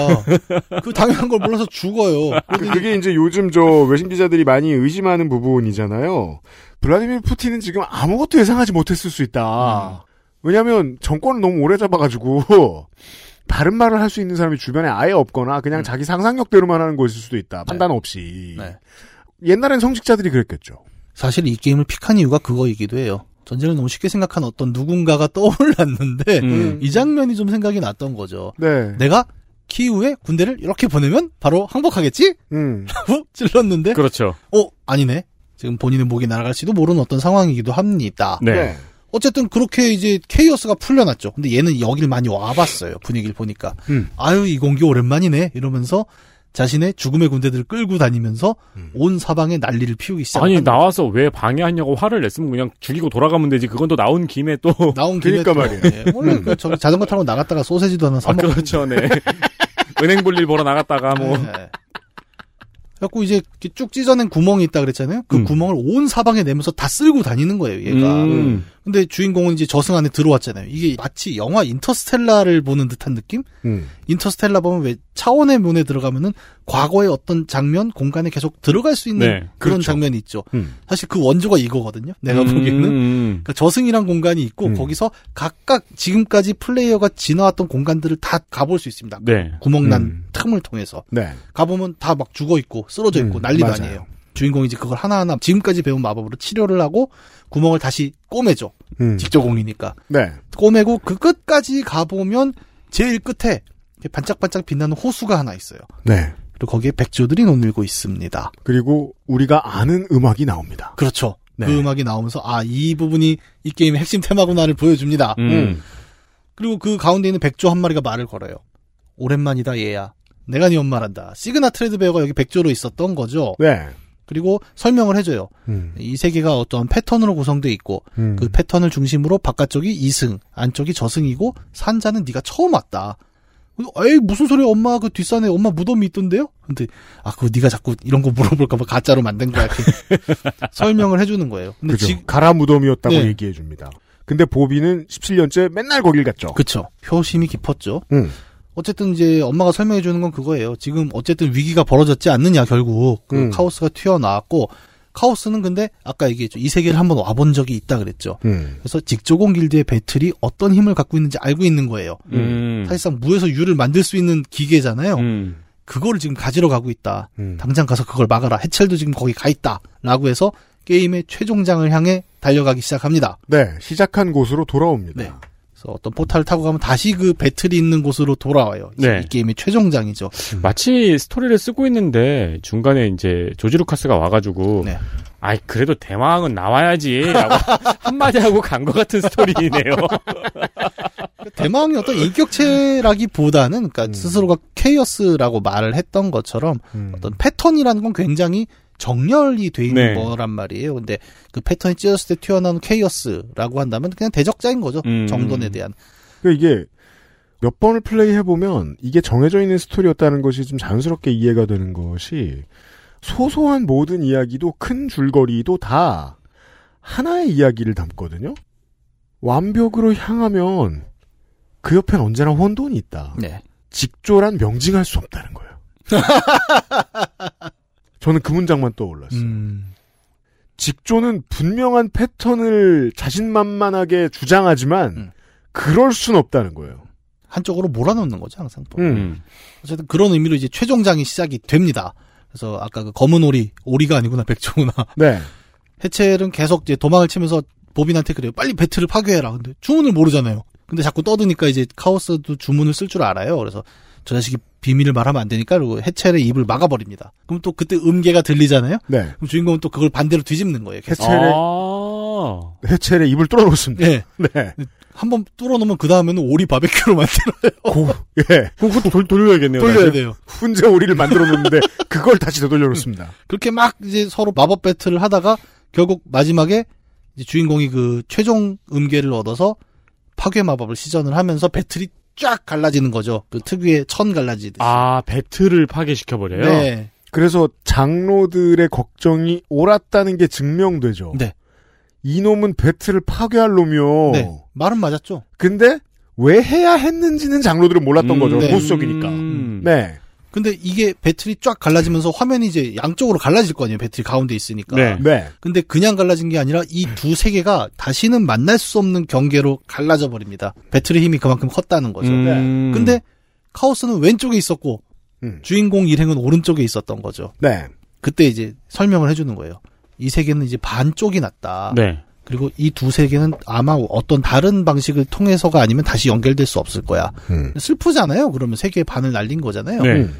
그 당연한 걸 몰라서 죽어요. 그게 이제 요즘 저 외신 기자들이 많이 의심하는 부분이잖아요. 블라디미르 푸틴은 지금 아무것도 예상하지 못했을 수 있다. 음. 왜냐면 정권을 너무 오래 잡아가지고 다른 말을 할 수 있는 사람이 주변에 아예 없거나 그냥 음. 자기 상상력대로만 하는 것일 수도 있다. 판단 네. 없이. 네. 옛날엔 성직자들이 그랬겠죠. 사실 이 게임을 픽한 이유가 그거이기도 해요. 전쟁을 너무 쉽게 생각한 어떤 누군가가 떠올랐는데 음. 이 장면이 좀 생각이 났던 거죠. 네. 내가 키우에 군대를 이렇게 보내면 바로 항복하겠지? 음. 라고 찔렀는데 그렇죠. 어? 아니네. 지금 본인의 목이 날아갈지도 모르는 어떤 상황이기도 합니다. 네. 네. 어쨌든 그렇게 이제 케이오스가 풀려났죠. 근데 얘는 여길 많이 와봤어요. 분위기를 보니까. 음. 아유 이 공기 오랜만이네 이러면서 자신의 죽음의 군대들을 끌고 다니면서 음. 온 사방에 난리를 피우기 시작합니다. 아니 나와서 왜 방해하냐고 화를 냈으면 그냥 죽이고 돌아가면 되지. 그건 또 나온 김에 또 나온 김에 그러니까 말이에요. 네, 원래 그 저기 자전거 타고 나갔다가 소세지도 하나 사 먹고. 아, 그렇죠, 네. 은행 볼일 보러 나갔다가 뭐. 네. 그래갖고 이제 쭉 찢어낸 구멍이 있다 그랬잖아요. 그 음. 구멍을 온 사방에 내면서 다 쓸고 다니는 거예요, 얘가. 음. 근데 주인공은 이제 저승 안에 들어왔잖아요. 이게 마치 영화 인터스텔라를 보는 듯한 느낌? 음. 인터스텔라 보면 왜 차원의 문에 들어가면은 과거의 어떤 장면, 공간에 계속 들어갈 수 있는 네, 그런 그렇죠. 장면이 있죠. 음. 사실 그 원조가 이거거든요. 내가 음. 보기에는. 그러니까 저승이란 공간이 있고 음. 거기서 각각 지금까지 플레이어가 지나왔던 공간들을 다 가볼 수 있습니다. 네. 구멍난 음. 틈을 통해서. 네. 가보면 다 막 죽어있고 쓰러져 있고 음. 난리도 맞아요. 아니에요. 주인공이 이제 그걸 하나하나 지금까지 배운 마법으로 치료를 하고 구멍을 다시 꼬매죠. 음. 직조공이니까. 네. 꼬매고 그 끝까지 가보면 제일 끝에 반짝반짝 빛나는 호수가 하나 있어요. 네. 그리고 거기에 백조들이 논밀고 있습니다. 그리고 우리가 아는 음악이 나옵니다. 그렇죠. 네. 그 음악이 나오면서 아, 이 부분이 이 게임의 핵심 테마구나를 보여줍니다. 음. 음. 그리고 그 가운데 있는 백조 한 마리가 말을 걸어요. 오랜만이다 얘야. 내가 네 엄마란다. 시그나 트레드베어가 여기 백조로 있었던 거죠. 네. 그리고 설명을 해줘요. 음. 이 세계가 어떤 패턴으로 구성돼 있고 음. 그 패턴을 중심으로 바깥쪽이 이승, 안쪽이 저승이고 산자는 네가 처음 왔다. 에이 무슨 소리야 엄마 그 뒷산에 엄마 무덤이 있던데요? 근데 아 그거 네가 자꾸 이런 거 물어볼까봐 가짜로 만든 거야. 설명을 해주는 거예요. 근데 그죠. 지... 가라 무덤이었다고 네. 얘기해 줍니다. 근데 보비는 십칠 년째 맨날 거길 갔죠. 그렇죠. 효심이 깊었죠. 음. 어쨌든 이제 엄마가 설명해 주는 건 그거예요. 지금 어쨌든 위기가 벌어졌지 않느냐 결국 그 음. 카오스가 튀어나왔고 카오스는 근데 아까 얘기했죠. 이 세계를 한번 와본 적이 있다 그랬죠. 음. 그래서 직조공 길드의 배틀이 어떤 힘을 갖고 있는지 알고 있는 거예요. 음. 사실상 무에서 유를 만들 수 있는 기계잖아요. 음. 그거를 지금 가지러 가고 있다. 음. 당장 가서 그걸 막아라. 해철도 지금 거기 가 있다. 라고 해서 게임의 최종장을 향해 달려가기 시작합니다. 네. 시작한 곳으로 돌아옵니다. 네. 어떤 포탈을 타고 가면 다시 그 배틀이 있는 곳으로 돌아와요. 네. 이 게임의 최종장이죠. 마치 스토리를 쓰고 있는데 중간에 이제 조지 루카스가 와가지고 네. 아이 그래도 대마왕은 나와야지 라고 한마디 하고 간 것 같은 스토리이네요. 대마왕이 어떤 인격체라기보다는 그러니까 음. 스스로가 케이어스라고 말을 했던 것처럼 음. 어떤 패턴이라는 건 굉장히 정렬이 돼 있는 네. 거란 말이에요. 근데 그 패턴이 찢어졌을 때 튀어나온 케이어스라고 한다면 그냥 대적자인 거죠. 음. 정돈에 대한. 그러니까 이게 몇 번을 플레이해보면 이게 정해져 있는 스토리였다는 것이 좀 자연스럽게 이해가 되는 것이 소소한 모든 이야기도 큰 줄거리도 다 하나의 이야기를 담거든요. 완벽으로 향하면 그 옆엔 언제나 혼돈이 있다. 네. 직조란 명징할 수 없다는 거예요. 저는 그 문장만 떠올랐어요. 음. 직조는 분명한 패턴을 자신만만하게 주장하지만 음. 그럴 순 없다는 거예요. 한쪽으로 몰아넣는 거죠, 항상. 음. 어쨌든 그런 의미로 이제 최종장이 시작이 됩니다. 그래서 아까 그 검은 오리, 오리가 아니구나, 백종우나. 네. 해첼은 계속 이제 도망을 치면서 보빈한테 그래요. 빨리 배틀을 파괴해라. 근데 주문을 모르잖아요. 근데 자꾸 떠드니까 이제 카오스도 주문을 쓸 줄 알아요. 그래서 저 자식이 비밀을 말하면 안 되니까 그리고 해첼의 입을 막아버립니다. 그럼 또 그때 음계가 들리잖아요. 네. 그럼 주인공은 또 그걸 반대로 뒤집는 거예요. 해첼의 아~ 해첼의 입을 뚫어놓습니다. 네. 네. 한번 뚫어놓으면 그 다음에는 오리 바베큐로 만들어요. 고, 예. 그것도 돌, 돌려야겠네요. 돌려야 돼요. 혼자 오리를 만들어놓는데 그걸 다시 되돌려놓습니다. 그렇게 막 이제 서로 마법 배틀을 하다가 결국 마지막에 이제 주인공이 그 최종 음계를 얻어서 파괴 마법을 시전을 하면서 배틀이 쫙 갈라지는 거죠. 그 특유의 천 갈라지듯이. 아, 배틀을 파괴시켜버려요? 네. 그래서 장로들의 걱정이 옳았다는 게 증명되죠. 네. 이놈은 배틀을 파괴할 놈이요. 네. 말은 맞았죠. 근데 왜 해야 했는지는 장로들은 몰랐던 음, 거죠. 네. 보수적이니까. 음. 네. 근데 이게 배틀이 쫙 갈라지면서 화면이 이제 양쪽으로 갈라질 거 아니에요. 배틀이 가운데 있으니까. 네. 네. 근데 그냥 갈라진 게 아니라 이 두 세계가 다시는 만날 수 없는 경계로 갈라져 버립니다. 배틀의 힘이 그만큼 컸다는 거죠. 음. 근데 카오스는 왼쪽에 있었고 음. 주인공 일행은 오른쪽에 있었던 거죠. 네. 그때 이제 설명을 해주는 거예요. 이 세계는 이제 반쪽이 났다. 네. 그리고 이 두 세계는 아마 어떤 다른 방식을 통해서가 아니면 다시 연결될 수 없을 거야. 음. 슬프잖아요. 그러면 세계의 반을 날린 거잖아요. 네. 음.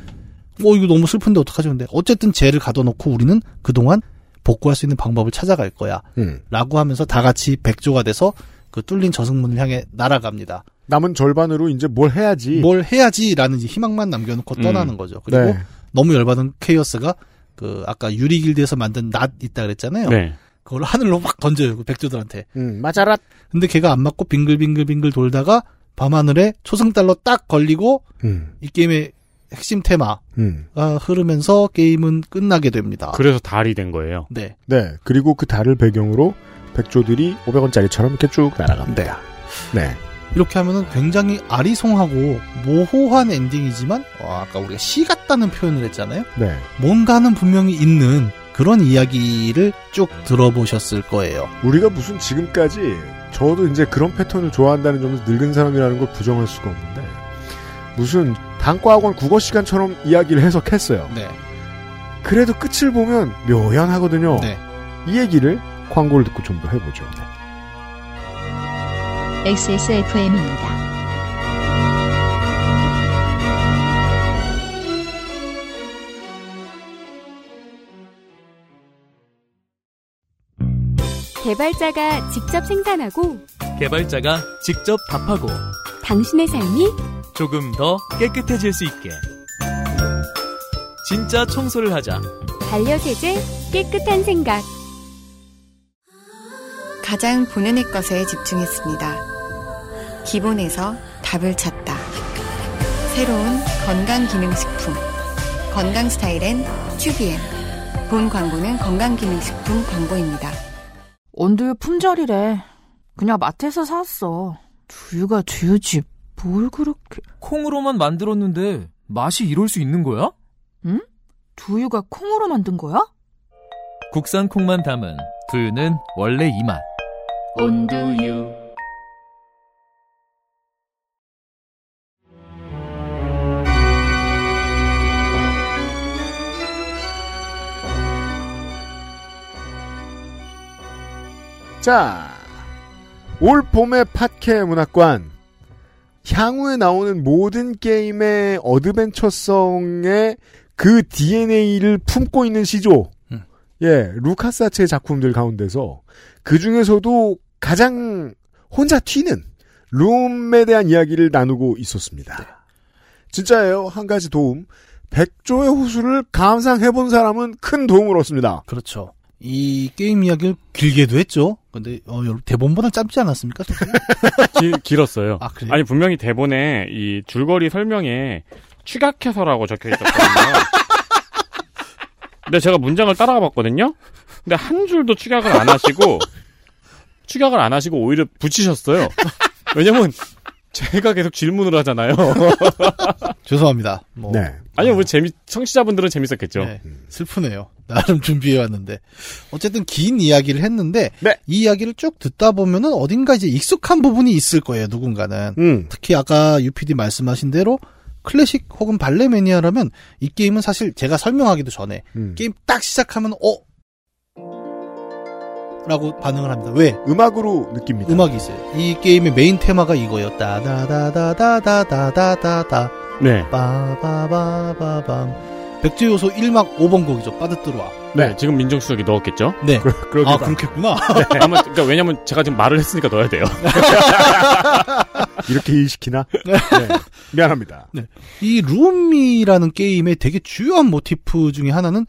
어, 이거 너무 슬픈데 어떡하지? 근데 어쨌든 쟤를 가둬놓고 우리는 그동안 복구할 수 있는 방법을 찾아갈 거야. 음. 라고 하면서 다 같이 백조가 돼서 그 뚫린 저승문을 향해 날아갑니다. 남은 절반으로 이제 뭘 해야지. 뭘 해야지라는 희망만 남겨놓고 음. 떠나는 거죠. 그리고 네. 너무 열받은 케이어스가 그 아까 유리길드에서 만든 낫 있다 그랬잖아요. 네. 그걸 하늘로 막 던져요. 그 백조들한테. 음, 맞아라. 근데 걔가 안 맞고 빙글빙글빙글 돌다가 밤하늘에 초승달로 딱 걸리고 음. 이 게임의 핵심 테마가 음. 흐르면서 게임은 끝나게 됩니다. 그래서 달이 된 거예요. 네. 네. 그리고 그 달을 배경으로 백조들이 오백 원짜리처럼 이렇게 쭉 날아갑니다. 네. 네. 이렇게 하면은 굉장히 아리송하고 모호한 엔딩이지만 와, 아까 우리가 시 같다는 표현을 했잖아요. 네. 뭔가는 분명히 있는 그런 이야기를 쭉 들어보셨을 거예요. 우리가 무슨 지금까지 저도 이제 그런 패턴을 좋아한다는 점에서 늙은 사람이라는 걸 부정할 수가 없는데 무슨 단과학원 국어 시간처럼 이야기를 해석했어요. 네. 그래도 끝을 보면 묘연하거든요. 네. 이 얘기를 광고를 듣고 좀 더 해보죠. 네. 엑스에스에프엠입니다. 개발자가 직접 생산하고 개발자가 직접 답하고 당신의 삶이 조금 더 깨끗해질 수 있게 진짜 청소를 하자. 반려세제 깨끗한 생각. 가장 본연의 것에 집중했습니다. 기본에서 답을 찾다. 새로운 건강기능식품. 건강스타일엔 큐비엔. 본 광고는 건강기능식품 광고입니다. 언두유 품절이래. 그냥 마트에서 사왔어. 두유가 두유지 뭘 그렇게... 콩으로만 만들었는데 맛이 이럴 수 있는 거야? 응? 두유가 콩으로 만든 거야? 국산 콩만 담은 두유는 원래 이 맛. 온두유. 자, 올 봄의 팟캐문학관. 향후에 나오는 모든 게임의 어드벤처성의 그 디엔에이를 품고 있는 시조. 음. 예, 루카스 아츠의 작품들 가운데서 그 중에서도 가장 혼자 튀는 룸에 대한 이야기를 나누고 있었습니다. 네. 진짜예요. 한 가지 도움. 백조의 호수를 감상해본 사람은 큰 도움을 얻습니다. 그렇죠. 이 게임 이야기를 길게도 했죠. 근데 어, 대본보다 짧지 않았습니까? 길, 길었어요. 아, 그래요? 아니 분명히 대본에 이 줄거리 설명에 취각해서라고 적혀 있었거든요. 근데 제가 문장을 따라가 봤거든요. 근데 한 줄도 취각을 안 하시고 취각을 안 하시고 오히려 붙이셨어요. 왜냐면 제가 계속 질문을 하잖아요. 죄송합니다. 뭐. 네. 아니요, 우리 재미, 청취자분들은 재밌었겠죠. 네. 슬프네요. 나름 준비해왔는데. 어쨌든 긴 이야기를 했는데, 네. 이 이야기를 쭉 듣다 보면은 어딘가 이제 익숙한 부분이 있을 거예요, 누군가는. 음. 특히 아까 유피디 말씀하신 대로 클래식 혹은 발레 매니아라면 이 게임은 사실 제가 설명하기도 전에 음. 게임 딱 시작하면, 어? 라고 반응을 합니다. 왜? 음악으로 느낍니다. 음악이 있어요. 이 게임의 메인 테마가 이거예요. 따다다다다다다다다다. 네. 빠바바바밤. 백조 요소 일 막 오 번 곡이죠. 빠듯들어와. 네. 지금 민정수석이 넣었겠죠? 네. 그, 아, 그렇겠구나. 네. 아마, 그러니까 왜냐면 제가 지금 말을 했으니까 넣어야 돼요. 이렇게 일시키나? 네. 미안합니다. 네. 이 룸이라는 게임의 되게 주요한 모티프 중에 하나는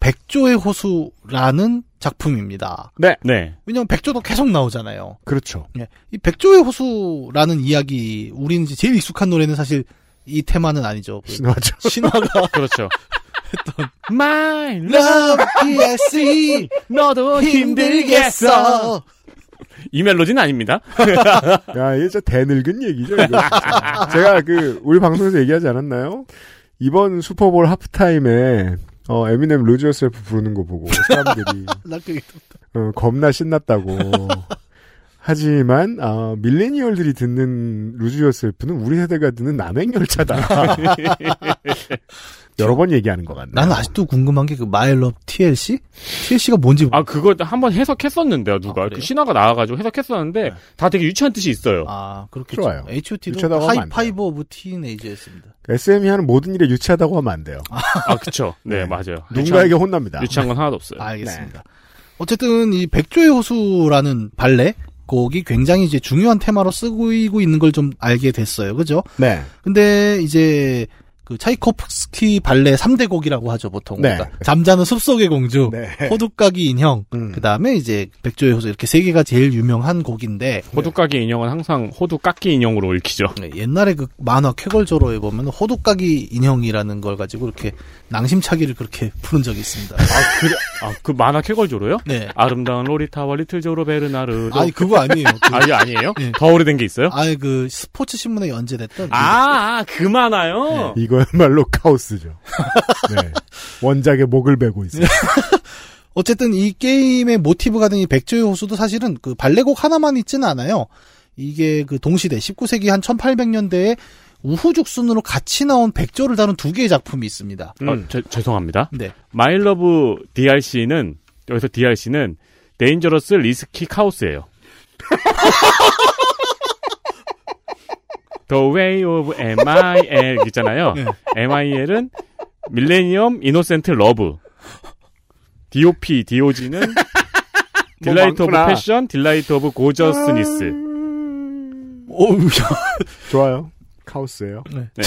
백조의 호수라는 작품입니다. 네, 네. 왜냐면 백조도 계속 나오잖아요. 그렇죠. 네. 이 백조의 호수라는 이야기, 우리는 제일 익숙한 노래는 사실 이 테마는 아니죠. 신화죠. 신화가. 그렇죠. 했던. My love, yes, 너도 힘들겠어. 이 멜로디는 아닙니다. 야, 이게 진짜 대늙은 얘기죠, 이거. 제가 그, 우리 방송에서 얘기하지 않았나요? 이번 슈퍼볼 하프타임에 어, 에미넴 루즈 요셀프 부르는 거 보고 사람들이 어, 겁나 신났다고. 하지만 어, 밀레니얼들이 듣는 루즈 요셀프는 우리 세대가 듣는 남행열차다. 여러 번 얘기하는 것 같네. 나는 아직도 궁금한 게 그 마이 러브 티엘씨? 티엘씨가 뭔지. 아, 그거 한번 해석했었는데요, 누가. 아, 그 신화가 나와가지고 해석했었는데, 네. 다 되게 유치한 뜻이 있어요. 아, 그렇겠죠. 좋아요. 에이치오티도 하이파이브 오브 티네이저였습니다. 에스엠이 하는 모든 일에 유치하다고 하면 안 돼요. 아, 그쵸. 네, 네, 맞아요. 누군가에게 혼납니다. 유치한 건 하나도 없어요. 알겠습니다. 네. 어쨌든, 이 백조의 호수라는 발레? 곡이 굉장히 이제 중요한 테마로 쓰이고 있는 걸 좀 알게 됐어요. 그죠? 네. 근데 이제, 그 차이코프스키 발레 삼 대 곡이라고 하죠, 보통. 네. 그러니까 잠자는 숲속의 공주, 네. 호두까기 인형, 음. 그 다음에 이제 백조의 호수, 이렇게 세 개가 제일 유명한 곡인데. 호두까기 인형은 항상 호두깎기 인형으로 읽히죠. 네. 옛날에 그 만화 쾌걸조로에 보면 호두까기 인형이라는 걸 가지고 이렇게 낭심차기를 그렇게 부른 적이 있습니다. 아, 그래? 아, 그 만화 쾌걸조로요? 네. 아름다운 로리타와 리틀 조로 베르나르. 아니, 그거 아니에요. 그... 아니, 아니에요? 네. 더 오래된 게 있어요? 아니, 그 스포츠 신문에 연재됐던. 아, 그, 아, 그 만화요? 네. 그야말로 카오스죠. 네. 원작에 목을 베고 있어요. 어쨌든 이 게임의 모티브가 된 이 백조의 호수도 사실은 그 발레곡 하나만 있지는 않아요. 이게 그 동시대 십구 세기 한 천팔백 년대에 우후죽순으로 같이 나온 백조를 다룬 두 개의 작품이 있습니다. 음. 어, 제, 죄송합니다. 네. 마일러브 디알씨는 여기서 디알씨는 데인저러스 리스키 카오스예요. The Way of 엠 아이 엘 있잖아요. 네. 엠 아이 엘은 밀레니엄 이노센트 러브. 디 오 피, 디 오 지는 딜라이트 오브 패션, 딜라이트 오브 고저스니스. 오우, 좋아요. 카오스예요. 네. 네.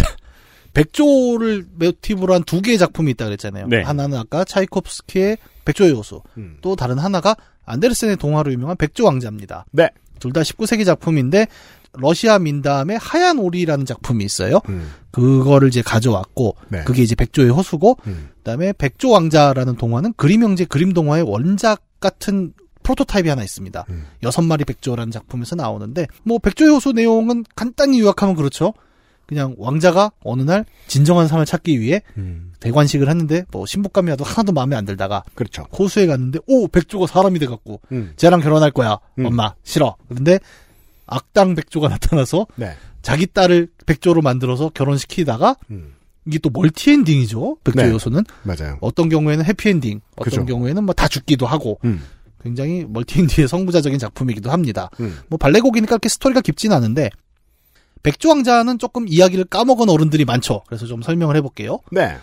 백조를 모티브로 한 두 개의 작품이 있다고 그랬잖아요. 네. 하나는 아까 차이코프스키의 백조의 호수. 음. 또 다른 하나가 안데르센의 동화로 유명한 백조 왕자입니다. 네. 둘 다 십구 세기 작품인데 러시아 민담의 하얀 오리라는 작품이 있어요. 음. 그거를 이제 가져왔고, 네. 그게 이제 백조의 호수고, 음. 그 다음에 백조 왕자라는 동화는 그림 형제 그림 동화의 원작 같은 프로토타입이 하나 있습니다. 음. 여섯 마리 백조라는 작품에서 나오는데, 뭐 백조의 호수 내용은 간단히 요약하면 그렇죠. 그냥 왕자가 어느 날 진정한 삶을 찾기 위해 음. 대관식을 했는데 뭐 신부감이라도 하나도 마음에 안 들다가 그렇죠. 호수에 갔는데 오 백조가 사람이 돼갖고 음. 쟤랑 결혼할 거야. 음. 엄마 싫어. 그런데 악당 백조가 나타나서 네. 자기 딸을 백조로 만들어서 결혼시키다가 음. 이게 또 멀티엔딩이죠. 백조의 네. 요소는. 맞아요. 어떤 경우에는 해피엔딩, 어떤 그죠. 경우에는 뭐 다 죽기도 하고 음. 굉장히 멀티엔딩의 성부자적인 작품이기도 합니다. 음. 뭐 발레곡이니까 이렇게 스토리가 깊진 않은데 백조왕자는 조금 이야기를 까먹은 어른들이 많죠. 그래서 좀 설명을 해볼게요. 네.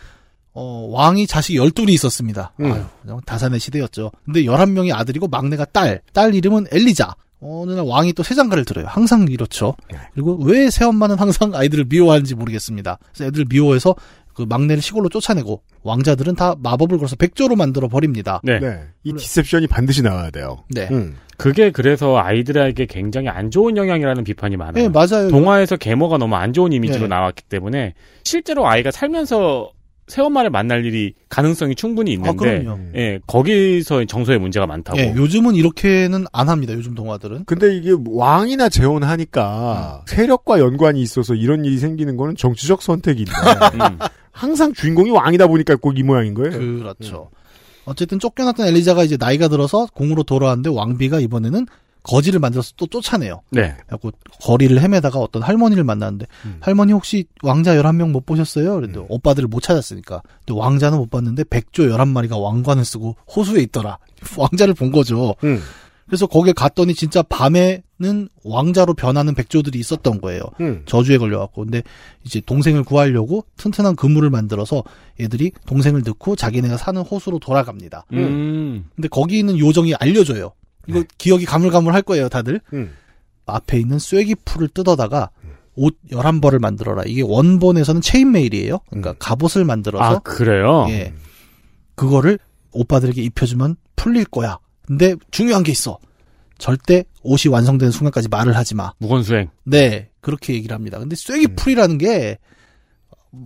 어, 왕이 자식 열둘이 있었습니다. 음. 아유, 그냥 다산의 시대였죠. 근데 열한 명이 아들이고 막내가 딸. 딸 이름은 엘리자. 어느 날 왕이 또 새장가를 들어요. 항상 이렇죠. 그리고 왜 새엄마는 항상 아이들을 미워하는지 모르겠습니다. 그래서 애들을 미워해서 그 막내를 시골로 쫓아내고 왕자들은 다 마법을 걸어서 백조로 만들어 버립니다. 네. 네. 이 디셉션이 반드시 나와야 돼요. 네. 음. 그게 그래서 아이들에게 굉장히 안 좋은 영향이라는 비판이 많아요. 네, 맞아요. 동화에서 계모가 너무 안 좋은 이미지로 네. 나왔기 때문에 실제로 아이가 살면서 새엄마를 만날 일이 가능성이 충분히 있는데, 아, 예, 거기서 정서의 문제가 많다고. 예, 요즘은 이렇게는 안 합니다. 요즘 동화들은. 근데 이게 왕이나 재혼하니까 음. 세력과 연관이 있어서 이런 일이 생기는 거는 정치적 선택인데 음. 항상 주인공이 왕이다 보니까 꼭 이 모양인 거예요. 그렇죠. 음. 어쨌든 쫓겨났던 엘리자가 이제 나이가 들어서 공으로 돌아왔는데 왕비가 이번에는 거지를 만들어서 또 쫓아내요. 네. 그래서 거리를 헤매다가 어떤 할머니를 만났는데 음. 할머니 혹시 왕자 열한 명 못 보셨어요? 그래도 음. 오빠들을 못 찾았으니까. 근데 왕자는 못 봤는데 백조 열한 마리가 왕관을 쓰고 호수에 있더라. 왕자를 본 거죠. 음. 그래서 거기에 갔더니 진짜 밤에는 왕자로 변하는 백조들이 있었던 거예요. 음. 저주에 걸려갖고. 근데 이제 동생을 구하려고 튼튼한 그물을 만들어서 애들이 동생을 넣고 자기네가 사는 호수로 돌아갑니다. 음. 근데 거기 있는 요정이 알려줘요. 이거 네. 기억이 가물가물할 거예요, 다들. 음. 앞에 있는 쐐기풀을 뜯어다가 옷 열한 벌을 만들어라. 이게 원본에서는 체인메일이에요. 그러니까 음. 갑옷을 만들어서. 아, 그래요? 예. 그거를 오빠들에게 입혀주면 풀릴 거야. 근데 중요한 게 있어. 절대 옷이 완성되는 순간까지 말을 하지 마. 무건수행. 네. 그렇게 얘기를 합니다. 근데 쐐기풀이라는 음. 게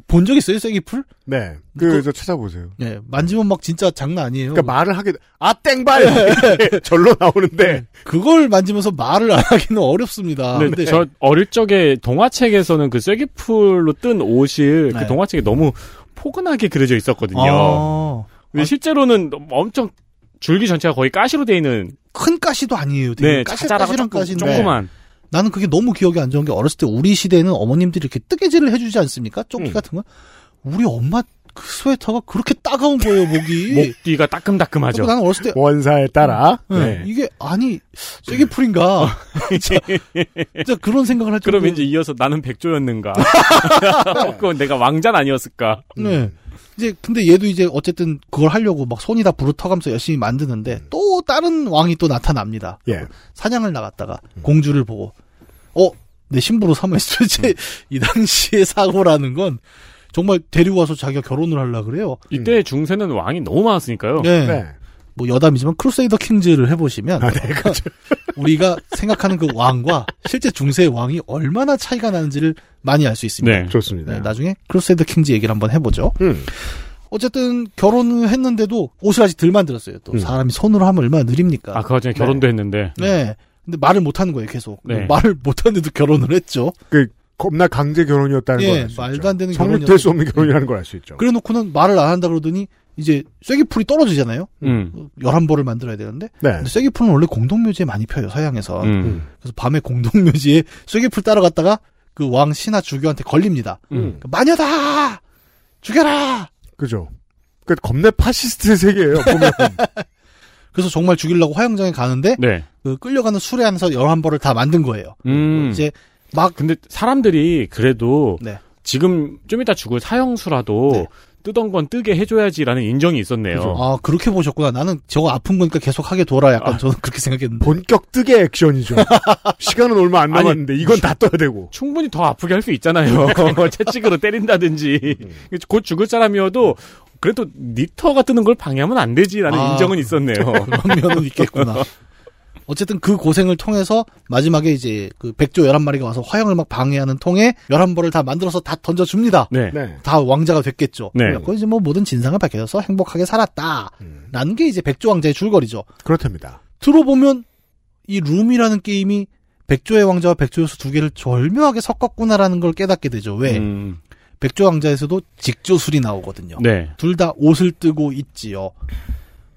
본 적 있어요, 쐐기풀? 네. 그래서 그, 찾아보세요. 네. 만지면 막 진짜 장난 아니에요. 그러니까 말을 하게, 아, 땡발! 절로 나오는데. 네, 그걸 만지면서 말을 안 하기는 어렵습니다. 네, 근데 저 어릴 적에 동화책에서는 그 쐐기풀로 뜬 옷이 네. 그 동화책에 너무 포근하게 그려져 있었거든요. 아, 근데 아, 실제로는 엄청 줄기 전체가 거의 가시로 되어 있는. 큰 가시도 아니에요. 되게 네. 가시랑 조금, 가시인데. 조그만. 나는 그게 너무 기억이 안 좋은 게 어렸을 때 우리 시대에는 어머님들이 이렇게 뜨개질을 해주지 않습니까? 조끼 음. 같은 거. 우리 엄마 그 스웨터가 그렇게 따가운 거예요, 목이. 목뒤가 따끔따끔하죠. 나는 어렸을 때 원사에 따라. 네. 네. 이게 아니 쐐기풀인가. 진짜, 진짜 그런 생각을 할 정도. 그럼 이제 이어서 나는 백조였는가. 그건 내가 왕자는 아니었을까. 네. 이제 근데 얘도 이제 어쨌든 그걸 하려고 막 손이 다 부르터가면서 열심히 만드는데 음. 또 다른 왕이 또 나타납니다. 예. 사냥을 나갔다가 음. 공주를 보고 어? 내 신부로 삼아있어. 음. 이 당시의 사고라는 건 정말 데려와서 자기가 결혼을 하려고 그래요. 이때 음. 중세는 왕이 너무 많았으니까요. 네. 네. 뭐 여담이지만 크루세이더 킹즈를 해보시면 아, 네, 그렇죠. 우리가 생각하는 그 왕과 실제 중세의 왕이 얼마나 차이가 나는지를 많이 알 수 있습니다. 네, 좋습니다. 네, 나중에 크루세이더 킹즈 얘기를 한번 해보죠. 음. 어쨌든 결혼을 했는데도 옷을 아직 덜 만들었어요. 또 음. 사람이 손으로 하면 얼마나 느립니까. 아, 그 와중에 결혼도 네. 했는데. 네. 근데 말을 못하는 거예요, 계속. 네. 말을 못하는데도 결혼을 했죠. 그 겁나 강제 결혼이었다는 걸 알 수 있죠. 예, 말도 안 되는 결혼이었죠. 성립될 수 없는 결혼이라는 걸 알 수 있죠. 그래놓고는 말을 안 한다 그러더니 이제 쐐기풀이 떨어지잖아요. 음. 열한 벌을 만들어야 되는데 네. 근데 쐐기풀은 원래 공동묘지에 많이 펴요, 서양에서. 음. 그래서 밤에 공동묘지에 쐐기풀 따라갔다가 그 왕 신하 주교한테 걸립니다. 음. 마녀다! 죽여라! 그죠. 그 겁내 파시스트 세계예요, 보면. 그래서 정말 죽이려고 화영장에 가는데 네. 그 끌려가는 수레 안에서 열한 벌을 다 만든 거예요. 음. 이제 막 근데 사람들이 그래도 네. 지금 좀 이따 죽을 사형수라도 네. 뜨던 건 뜨게 해줘야지라는 인정이 있었네요. 그죠. 아, 그렇게 보셨구나. 나는 저거 아픈 거니까 계속 하게 둬라. 약간 아, 저는 그렇게 생각했는데. 본격 뜨게 액션이죠. 시간은 얼마 안 남았는데 아니, 이건 다 떠야 되고. 충분히 더 아프게 할 수 있잖아요. 채찍으로 때린다든지. 곧 죽을 사람이어도 그래도 니터가 뜨는 걸 방해하면 안 되지라는 아, 인정은 있었네요. 그런 면은 있겠구나. 어쨌든 그 고생을 통해서 마지막에 이제 그 백조 열한 마리가 와서 화형을 막 방해하는 통에 열한 벌을 다 만들어서 다 던져줍니다. 네. 네. 다 왕자가 됐겠죠. 네. 그래서 이제 뭐 모든 진상을 밝혀서 행복하게 살았다. 음. 라는 게 이제 백조 왕자의 줄거리죠. 그렇답니다. 들어보면 이 룸이라는 게임이 백조의 왕자와 백조 요소 두 개를 절묘하게 섞었구나라는 걸 깨닫게 되죠. 왜? 음. 백조 왕자에서도 직조술이 나오거든요. 네. 둘 다 옷을 뜨고 있지요.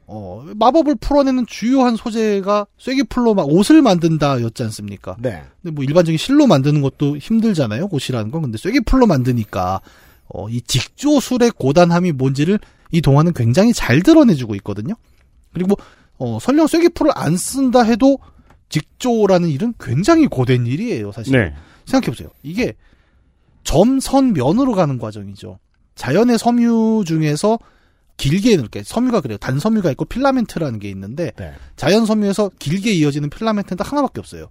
어, 마법을 풀어내는 주요한 소재가 쐐기풀로 막 옷을 만든다 였지 않습니까? 네. 근데 뭐 일반적인 실로 만드는 것도 힘들잖아요, 옷이라는 건. 근데 쐐기풀로 만드니까, 어, 이 직조술의 고단함이 뭔지를 이 동화는 굉장히 잘 드러내주고 있거든요? 그리고, 어, 설령 쐐기풀을 안 쓴다 해도 직조라는 일은 굉장히 고된 일이에요, 사실. 네. 생각해보세요. 이게 점, 선, 면으로 가는 과정이죠. 자연의 섬유 중에서 길게 이렇게 섬유가 그래요. 단섬유가 있고 필라멘트라는 게 있는데 네. 자연 섬유에서 길게 이어지는 필라멘트는 딱 하나밖에 없어요.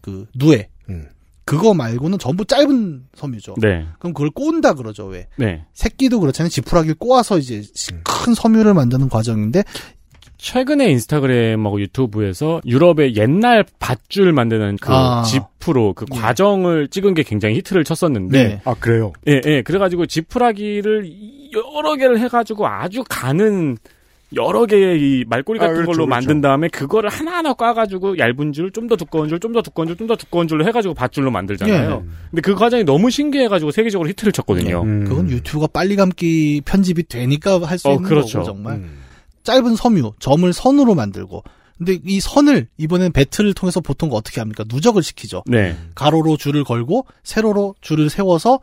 그 누에. 음. 그거 말고는 전부 짧은 섬유죠. 네. 그럼 그걸 꼰다 그러죠. 왜? 네. 새끼도 그렇잖아요. 지푸라기를 꼬아서 이제 큰 음. 섬유를 만드는 과정인데 최근에 인스타그램하고 유튜브에서 유럽의 옛날 밧줄 만드는 그 아. 지프로 그 네. 과정을 찍은 게 굉장히 히트를 쳤었는데. 네. 아, 그래요? 예, 예. 그래가지고 지푸라기를 여러 개를 해가지고 아주 가는 여러 개의 이 말꼬리 같은 아, 그렇죠, 걸로 그렇죠. 만든 다음에 그거를 하나하나 꽈가지고 얇은 줄, 좀 더 두꺼운 줄, 좀 더 두꺼운 줄, 좀 더 두꺼운 줄로 해가지고 밧줄로 만들잖아요. 네. 근데 그 과정이 너무 신기해가지고 세계적으로 히트를 쳤거든요. 네. 음. 그건 유튜브가 빨리 감기 편집이 되니까 할 수 어, 있는 그렇죠. 거고, 정말. 음. 짧은 섬유, 점을 선으로 만들고 근데 이 선을 이번엔 배틀을 통해서 보통 어떻게 합니까? 누적을 시키죠. 네. 가로로 줄을 걸고 세로로 줄을 세워서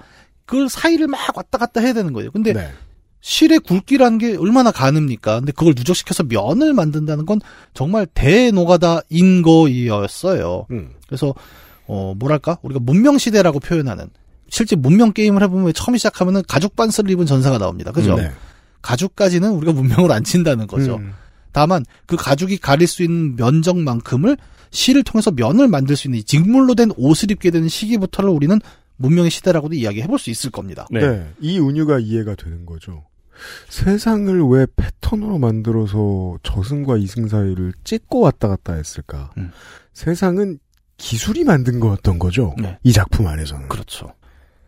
그 사이를 막 왔다 갔다 해야 되는 거예요. 근데 네. 실의 굵기라는 게 얼마나 가늠니까? 근데 그걸 누적시켜서 면을 만든다는 건 정말 대노가다인 거였어요. 음. 그래서 어 뭐랄까? 우리가 문명시대라고 표현하는 실제 문명 게임을 해보면 처음 시작하면은 가죽 반스를 입은 전사가 나옵니다. 그죠? 네. 가죽까지는 우리가 문명을 안 친다는 거죠. 음. 다만 그 가죽이 가릴 수 있는 면적만큼을 실을 통해서 면을 만들 수 있는 직물로 된 옷을 입게 되는 시기부터를 우리는 문명의 시대라고도 이야기해볼 수 있을 겁니다. 네. 네. 이 은유가 이해가 되는 거죠. 세상을 왜 패턴으로 만들어서 저승과 이승 사이를 찢고 왔다 갔다 했을까? 음. 세상은 기술이 만든 거였던 거죠. 네. 이 작품 안에서는. 그렇죠.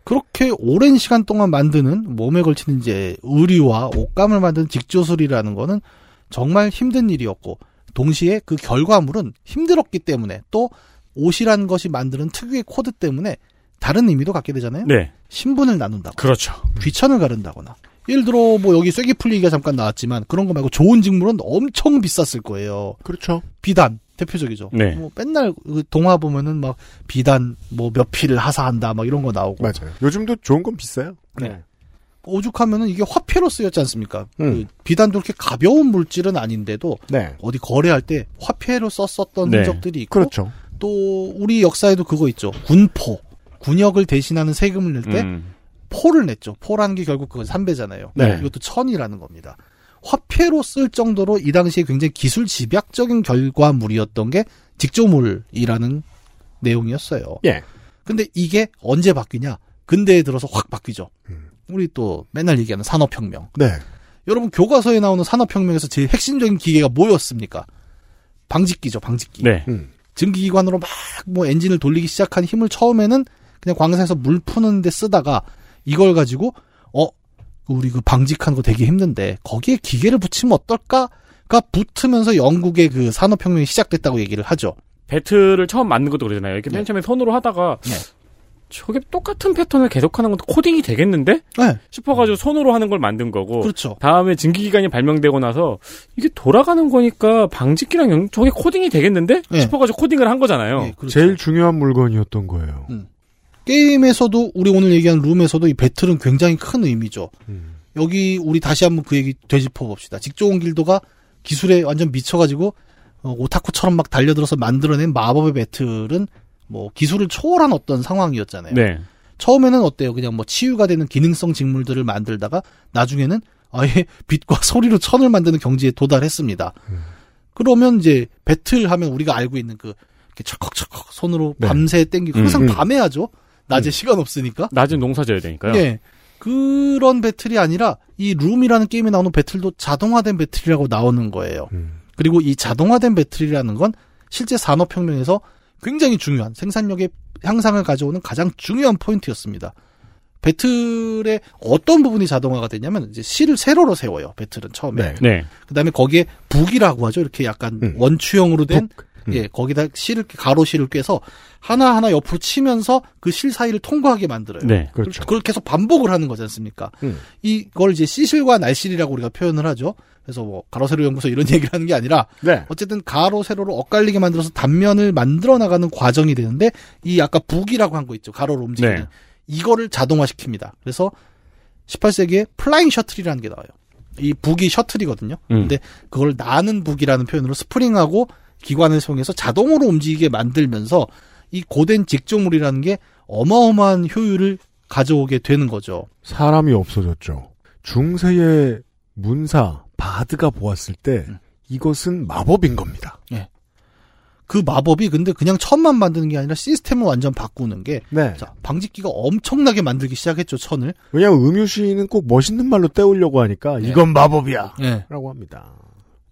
그렇게 오랜 시간 동안 만드는 몸에 걸치는 이제 의류와 옷감을 만드는 직조술이라는 거는 정말 힘든 일이었고 동시에 그 결과물은 힘들었기 때문에 또 옷이라는 것이 만드는 특유의 코드 때문에 다른 의미도 갖게 되잖아요. 네. 신분을 나눈다거나. 그렇죠. 귀천을 가른다거나. 예를 들어 뭐 여기 쐐기풀 얘기가 잠깐 나왔지만 그런 거 말고 좋은 직물은 엄청 비쌌을 거예요. 그렇죠. 비단. 대표적이죠. 네. 뭐 맨날 동화 보면은 막 비단 뭐 몇 피를 하사한다 막 이런 거 나오고. 맞아요. 요즘도 좋은 건 비싸요. 네. 네. 오죽하면은 이게 화폐로 쓰였지 않습니까? 음. 그 비단도 그렇게 가벼운 물질은 아닌데도 네. 어디 거래할 때 화폐로 썼었던 네. 흔적들이 있고. 그렇죠. 또 우리 역사에도 그거 있죠. 군포. 군역을 대신하는 세금을 낼 때 음. 포를 냈죠. 포라는 게 결국 그건 삼배잖아요. 네. 이것도 천이라는 겁니다. 화폐로 쓸 정도로 이 당시에 굉장히 기술 집약적인 결과물이었던 게 직조물이라는 내용이었어요. 예. 근데 이게 언제 바뀌냐? 근대에 들어서 확 바뀌죠. 음. 우리 또 맨날 얘기하는 산업혁명. 네. 여러분 교과서에 나오는 산업혁명에서 제일 핵심적인 기계가 뭐였습니까? 방직기죠, 방직기. 네. 음. 증기기관으로 막 뭐 엔진을 돌리기 시작한 힘을 처음에는 그냥 광산에서 물 푸는데 쓰다가 이걸 가지고 어 우리 그 방직한 거 되게 힘든데 거기에 기계를 붙이면 어떨까가 붙으면서 영국의 그 산업혁명이 시작됐다고 얘기를 하죠. 배트를 처음 만든 것도 그러잖아요. 이렇게 맨 네. 처음에 손으로 하다가. 네. 저게 똑같은 패턴을 계속하는 것도 코딩이 되겠는데? 네. 싶어가지고 손으로 하는 걸 만든 거고. 그렇죠. 다음에 증기기관이 발명되고 나서 이게 돌아가는 거니까 방직기랑 영... 저게 코딩이 되겠는데? 네. 싶어가지고 코딩을 한 거잖아요. 네, 그렇죠. 제일 중요한 물건이었던 거예요. 음. 게임에서도 우리 오늘 얘기한 룸에서도 이 배틀은 굉장히 큰 의미죠. 음. 여기 우리 다시 한번 그 얘기 되짚어봅시다. 직종원 길도가 기술에 완전 미쳐가지고 어, 오타쿠처럼 막 달려들어서 만들어낸 마법의 배틀은 뭐 기술을 초월한 어떤 상황이었잖아요. 네. 처음에는 어때요? 그냥 뭐 치유가 되는 기능성 직물들을 만들다가 나중에는 아예 빛과 소리로 천을 만드는 경지에 도달했습니다. 음. 그러면 이제 배틀하면 우리가 알고 있는 그 이렇게 철컥철컥 손으로 네. 밤새 땡기고 항상 음, 음. 밤에 하죠. 낮에 음. 시간 없으니까. 낮은 농사져야 되니까요. 네. 그런 배틀이 아니라 이 룸이라는 게임에 나오는 배틀도 자동화된 배틀이라고 나오는 거예요. 음. 그리고 이 자동화된 배틀이라는 건 실제 산업혁명에서 굉장히 중요한 생산력의 향상을 가져오는 가장 중요한 포인트였습니다. 배틀의 어떤 부분이 자동화가 되냐면 이제 실을 세로로 세워요. 배틀은 처음에. 네. 네. 그다음에 거기에 북이라고 하죠. 이렇게 약간 음. 원추형으로 된 음. 예, 거기다 실을 가로 실을 꿰서 하나하나 옆으로 치면서 그 실 사이를 통과하게 만들어요. 네. 그렇죠. 그걸 계속 반복을 하는 거지 않습니까? 음. 이걸 이제 C실과 날실이라고 우리가 표현을 하죠. 그래서 뭐 가로 세로 연구소 이런 얘기를 하는 게 아니라 네. 어쨌든 가로 세로로 엇갈리게 만들어서 단면을 만들어 나가는 과정이 되는데 이 아까 북이라고 한 거 있죠. 가로로 움직이는. 네. 이거를 자동화시킵니다. 그래서 십팔 세기에 플라잉 셔틀이라는 게 나와요. 이 북이 셔틀이거든요. 음. 근데 그걸 나는 북이라는 표현으로 스프링하고 기관을 사용해서 자동으로 움직이게 만들면서 이 고된 직조물이라는 게 어마어마한 효율을 가져오게 되는 거죠. 사람이 없어졌죠. 중세의 문사 바드가 보았을 때 음. 이것은 마법인 겁니다. 네. 그 마법이 근데 그냥 천만 만드는 게 아니라 시스템을 완전 바꾸는 게 네. 자, 방직기가 엄청나게 만들기 시작했죠. 천을. 왜냐하면 음유시는 꼭 멋있는 말로 때우려고 하니까 네. 이건 마법이야 네. 라고 합니다.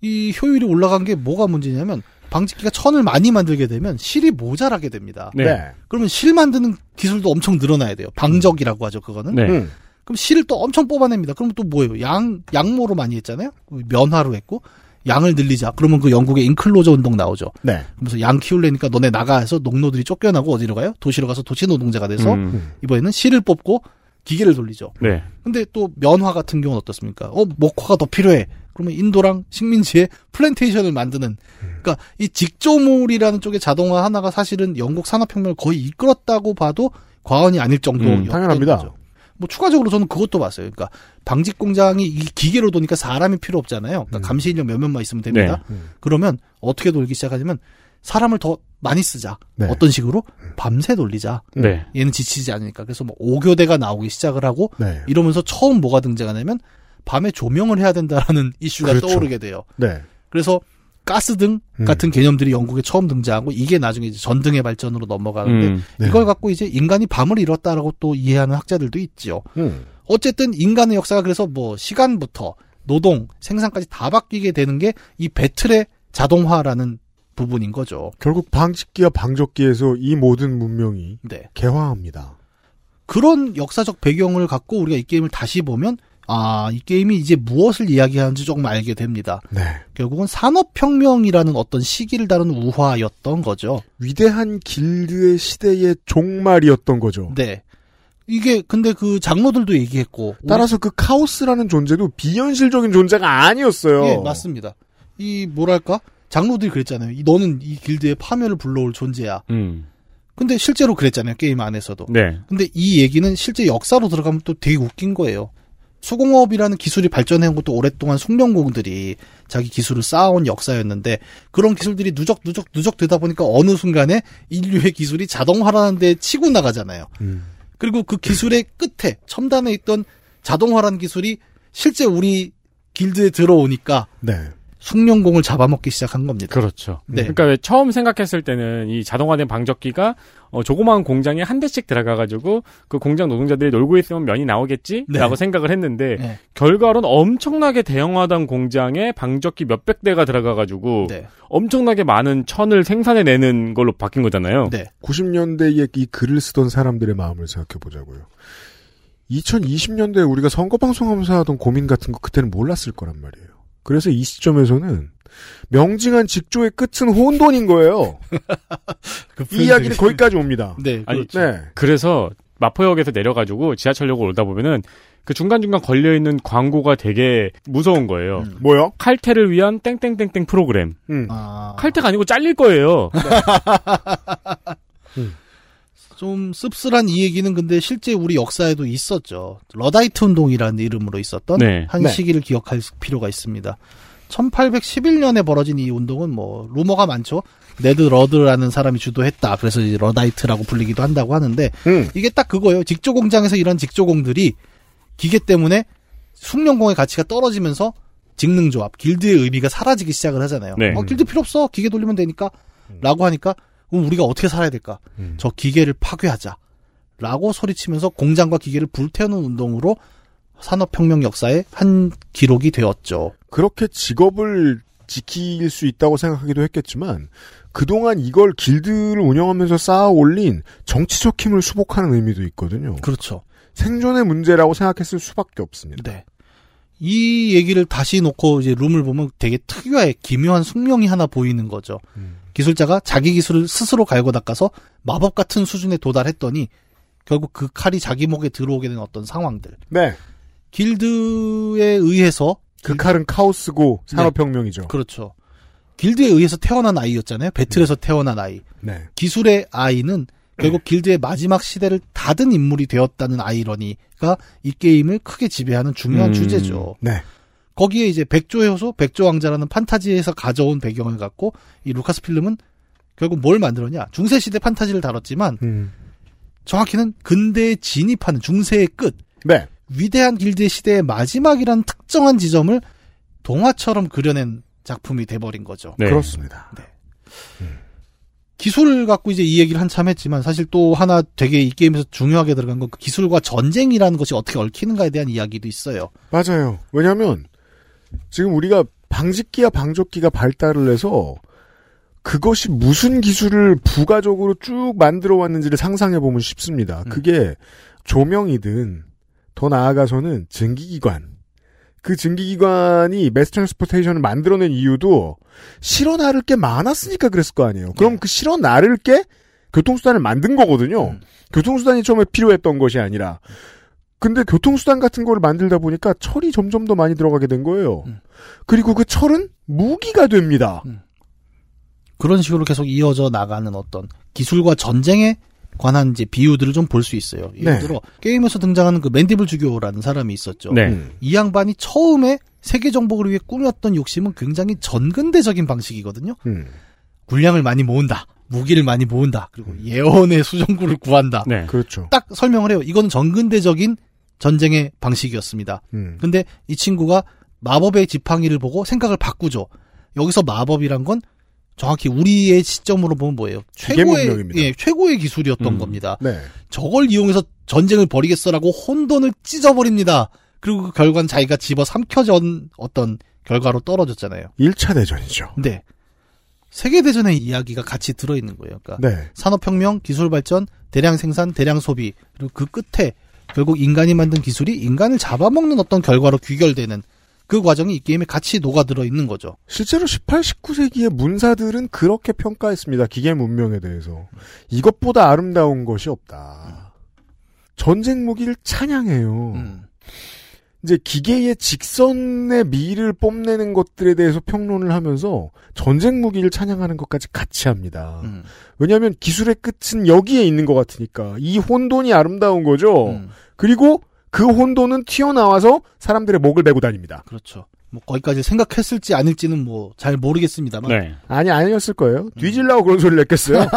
이 효율이 올라간 게 뭐가 문제냐면 방직기가 천을 많이 만들게 되면 실이 모자라게 됩니다. 네. 그러면 실 만드는 기술도 엄청 늘어나야 돼요. 방적이라고 하죠, 그거는. 네. 음. 그럼 실을 또 엄청 뽑아냅니다. 그럼 또 뭐예요? 양, 양모로 많이 했잖아요? 면화로 했고, 양을 늘리자. 그러면 그 영국의 인클로저 운동 나오죠. 네. 그러면서 양 키우려니까 너네 나가 해서 농노들이 쫓겨나고 어디로 가요? 도시로 가서 도시노동자가 돼서 음. 이번에는 실을 뽑고 기계를 돌리죠. 네. 근데 또 면화 같은 경우는 어떻습니까? 어, 목화가 더 필요해. 그러면 인도랑 식민지에 플랜테이션을 만드는 그러니까 이 직조물이라는 쪽의 자동화 하나가 사실은 영국 산업혁명을 거의 이끌었다고 봐도 과언이 아닐 정도였던 음, 당연합니다. 거죠. 뭐 추가적으로 저는 그것도 봤어요. 그러니까 방직 공장이 이 기계로 도니까 사람이 필요 없잖아요. 그러니까 감시 인력 몇 명만 있으면 됩니다. 네. 음. 그러면 어떻게 돌기 시작하냐면 사람을 더 많이 쓰자. 네. 어떤 식으로? 밤새 돌리자. 네. 얘는 지치지 않으니까. 그래서 뭐 오교대가 나오기 시작을 하고 네. 이러면서 처음 뭐가 등장하냐면 밤에 조명을 해야 된다라는 이슈가 그렇죠. 떠오르게 돼요. 네. 그래서 가스등 같은 음. 개념들이 영국에 처음 등장하고 이게 나중에 이제 전등의 발전으로 넘어가는데 음. 네. 이걸 갖고 이제 인간이 밤을 잃었다라고 또 이해하는 학자들도 있지요. 음. 어쨌든 인간의 역사가 그래서 뭐 시간부터 노동, 생산까지 다 바뀌게 되는 게 이 배틀의 자동화라는 부분인 거죠. 결국 방직기와 방적기에서 이 모든 문명이 네. 개화합니다. 그런 역사적 배경을 갖고 우리가 이 게임을 다시 보면 아, 이 게임이 이제 무엇을 이야기하는지 조금 알게 됩니다. 네. 결국은 산업혁명이라는 어떤 시기를 다루는 우화였던 거죠. 위대한 길드의 시대의 종말이었던 거죠. 네. 이게 근데 그 장로들도 얘기했고 따라서 그 카오스라는 존재도 비현실적인 존재가 아니었어요. 예, 맞습니다. 이 뭐랄까? 장로들이 그랬잖아요. 이 너는 이 길드의 파멸을 불러올 존재야. 음. 근데 실제로 그랬잖아요. 게임 안에서도. 네. 근데 이 얘기는 실제 역사로 들어가면 또 되게 웃긴 거예요. 수공업이라는 기술이 발전해온 것도 오랫동안 숙련공들이 자기 기술을 쌓아온 역사였는데 그런 기술들이 누적 누적 누적 되다 보니까 어느 순간에 인류의 기술이 자동화라는 데 치고 나가잖아요. 음. 그리고 그 기술의 끝에 첨단에 있던 자동화라는 기술이 실제 우리 길드에 들어오니까 네. 숭룡공을 잡아먹기 시작한 겁니다. 그렇죠. 네. 그러니까 왜 처음 생각했을 때는 이 자동화된 방적기가 어, 조그마한 공장에 한 대씩 들어가가지고 그 공장 노동자들이 놀고 있으면 면이 나오겠지라고 네. 생각을 했는데 네. 결과론 엄청나게 대형화된 공장에 방적기 몇백 대가 들어가가지고 네. 엄청나게 많은 천을 생산해내는 걸로 바뀐 거잖아요. 네. 구십 년대에 이 글을 쓰던 사람들의 마음을 생각해보자고요. 이천이십 년대에 우리가 선거방송하면서 하던 고민 같은 거 그때는 몰랐을 거란 말이에요. 그래서 이 시점에서는 명징한 직조의 끝은 혼돈인 거예요. 그 이 이야기는 거기까지 옵니다. 네, 아니, 네. 그래서 마포역에서 내려가지고 지하철역으로 오다 보면은 그 중간중간 걸려있는 광고가 되게 무서운 거예요. 음. 뭐요? 칼퇴를 위한 땡땡땡땡 프로그램. 음. 아... 칼퇴가 아니고 잘릴 거예요. 음. 좀 씁쓸한 이 얘기는 근데 실제 우리 역사에도 있었죠. 러다이트 운동이라는 이름으로 있었던 네. 한 네. 시기를 기억할 필요가 있습니다. 천팔백십일 년에 벌어진 이 운동은 뭐 루머가 많죠. 네드 러드라는 사람이 주도했다. 그래서 이제 러다이트라고 불리기도 한다고 하는데 음. 이게 딱 그거예요. 직조 공장에서 이런 직조공들이 기계 때문에 숭룡공의 가치가 떨어지면서 직능조합, 길드의 의미가 사라지기 시작을 하잖아요. 네. 어, 길드 필요 없어. 기계 돌리면 되니까. 라고 하니까 그럼 우리가 어떻게 살아야 될까? 음. 저 기계를 파괴하자. 라고 소리치면서 공장과 기계를 불태우는 운동으로 산업혁명 역사의 한 기록이 되었죠. 그렇게 직업을 지킬 수 있다고 생각하기도 했겠지만 그동안 이걸 길드를 운영하면서 쌓아 올린 정치적 힘을 수복하는 의미도 있거든요. 그렇죠. 생존의 문제라고 생각했을 수밖에 없습니다. 네. 이 얘기를 다시 놓고 이제 룸을 보면 되게 특유의 기묘한 숙명이 하나 보이는 거죠. 음. 기술자가 자기 기술을 스스로 갈고 닦아서 마법 같은 수준에 도달했더니 결국 그 칼이 자기 목에 들어오게 된 어떤 상황들. 네. 길드에 의해서 그 칼은 카오스고 산업혁명이죠. 네. 그렇죠. 길드에 의해서 태어난 아이였잖아요. 배틀에서 네. 태어난 아이. 네. 기술의 아이는 결국 길드의 마지막 시대를 닫은 인물이 되었다는 아이러니가 이 게임을 크게 지배하는 중요한 음, 주제죠. 네. 거기에 이제 백조의 호소, 백조왕자라는 판타지에서 가져온 배경을 갖고 이 루카스필름은 결국 뭘 만들었냐. 중세시대 판타지를 다뤘지만 음. 정확히는 근대에 진입하는 중세의 끝. 네. 위대한 길드의 시대의 마지막이라는 특정한 지점을 동화처럼 그려낸 작품이 돼버린 거죠. 네. 그렇습니다. 네. 음. 기술을 갖고 이제 이 얘기를 한참 했지만 사실 또 하나 되게 이 게임에서 중요하게 들어간 건 그 기술과 전쟁이라는 것이 어떻게 얽히는가에 대한 이야기도 있어요. 맞아요. 왜냐하면 지금 우리가 방직기와 방적기가 발달을 해서 그것이 무슨 기술을 부가적으로 쭉 만들어 왔는지를 상상해보면 쉽습니다. 음. 그게 조명이든 더 나아가서는 증기기관. 그 증기기관이 매스 트랜스포테이션을 만들어낸 이유도 실어 나를 게 많았으니까 그랬을 거 아니에요. 그럼 네. 그 실어 나를 게 교통수단을 만든 거거든요. 음. 교통수단이 처음에 필요했던 것이 아니라. 근데 교통수단 같은 거를 만들다 보니까 철이 점점 더 많이 들어가게 된 거예요. 음. 그리고 그 철은 무기가 됩니다. 음. 그런 식으로 계속 이어져 나가는 어떤 기술과 전쟁의 관한 이제 비유들을 좀 볼 수 있어요. 예를 들어 네. 게임에서 등장하는 그 맨디블 주교라는 사람이 있었죠. 네. 이 양반이 처음에 세계 정복을 위해 꾸몄던 욕심은 굉장히 전근대적인 방식이거든요. 음. 군량을 많이 모은다. 무기를 많이 모은다. 그리고 예언의 수정구를 구한다. 네. 그렇죠. 딱 설명을 해요. 이건 전근대적인 전쟁의 방식이었습니다. 음. 근데 이 친구가 마법의 지팡이를 보고 생각을 바꾸죠. 여기서 마법이란 건 정확히 우리의 시점으로 보면 뭐예요? 최고의, 예, 최고의 기술이었던 음, 겁니다. 네. 저걸 이용해서 전쟁을 벌이겠어라고 혼돈을 찢어버립니다. 그리고 그 결과는 자기가 집어 삼켜진 어떤 결과로 떨어졌잖아요. 일 차 대전이죠. 네. 세계대전의 이야기가 같이 들어있는 거예요. 그러니까 네. 산업혁명, 기술발전, 대량 생산, 대량 소비, 그리고 그 끝에 결국 인간이 만든 기술이 인간을 잡아먹는 어떤 결과로 귀결되는 그 과정이 이 게임에 같이 녹아들어 있는 거죠. 실제로 십팔, 십구 세기의 문사들은 그렇게 평가했습니다. 기계 문명에 대해서. 이것보다 아름다운 것이 없다. 음. 전쟁 무기를 찬양해요. 음. 이제 기계의 직선의 미를 뽐내는 것들에 대해서 평론을 하면서 전쟁 무기를 찬양하는 것까지 같이 합니다. 음. 왜냐하면 기술의 끝은 여기에 있는 것 같으니까. 이 혼돈이 아름다운 거죠. 음. 그리고 그 혼돈은 튀어나와서 사람들의 목을 메고 다닙니다. 그렇죠. 뭐 거기까지 생각했을지 아닐지는 뭐 잘 모르겠습니다만. 네. 아니 아니었을 거예요. 뒤질라고 음. 그런 소리를 냈겠어요.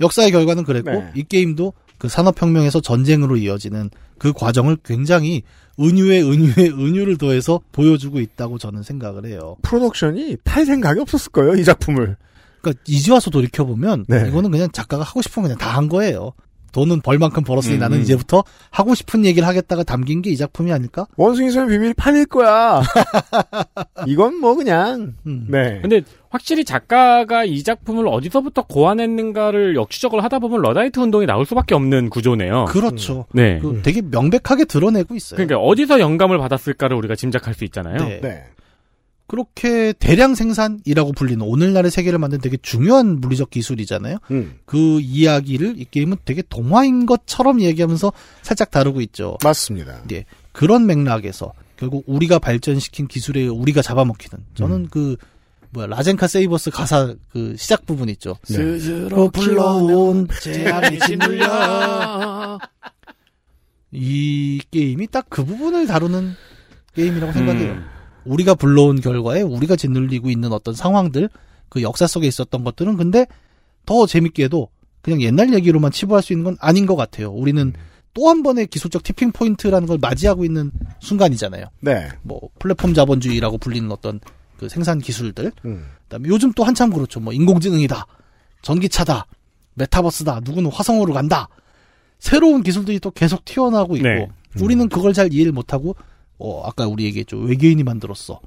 역사의 결과는 그랬고 네. 이 게임도 그 산업혁명에서 전쟁으로 이어지는 그 과정을 굉장히 은유에 은유에 은유를 더해서 보여주고 있다고 저는 생각을 해요. 프로덕션이 팔 생각이 없었을 거예요, 이 작품을. 그러니까 이제 와서 돌이켜보면 네. 이거는 그냥 작가가 하고 싶은 거 그냥 다 한 거예요. 돈은 벌 만큼 벌었으니 음. 나는 이제부터 하고 싶은 얘기를 하겠다가 담긴 게 이 작품이 아닐까? 원숭이처럼 비밀 파낼 거야. 이건 뭐 그냥. 음. 네. 근데 확실히 작가가 이 작품을 어디서부터 고안했는가를 역추적을 하다 보면 러다이트 운동이 나올 수밖에 없는 구조네요. 그렇죠. 음. 네. 그 되게 명백하게 드러내고 있어요. 그러니까 어디서 영감을 받았을까를 우리가 짐작할 수 있잖아요. 네. 네. 그렇게 대량 생산이라고 불리는 오늘날의 세계를 만든 되게 중요한 물리적 기술이잖아요. 음. 그 이야기를 이 게임은 되게 동화인 것처럼 얘기하면서 살짝 다루고 있죠. 맞습니다. 예, 그런 맥락에서 결국 우리가 발전시킨 기술에 우리가 잡아먹히는 저는 음. 그 뭐야 라젠카 세이버스 가사 그 시작 부분 있죠. 네. 스스로 불러온 재앙이 짓눌려 이 게임이 딱 그 부분을 다루는 게임이라고 생각해요. 음. 우리가 불러온 결과에 우리가 짓눌리고 있는 어떤 상황들, 그 역사 속에 있었던 것들은 근데 더 재밌게도 그냥 옛날 얘기로만 치부할 수 있는 건 아닌 것 같아요. 우리는 또 한 번의 기술적 티핑 포인트라는 걸 맞이하고 있는 순간이잖아요. 네. 뭐 플랫폼 자본주의라고 불리는 어떤 그 생산 기술들. 음. 그다음에 요즘 또 한참 그렇죠. 뭐 인공지능이다, 전기차다, 메타버스다, 누구는 화성으로 간다. 새로운 기술들이 또 계속 튀어나오고 있고 네. 음. 우리는 그걸 잘 이해를 못하고. 어, 아까 우리 얘기했죠. 외계인이 만들었어.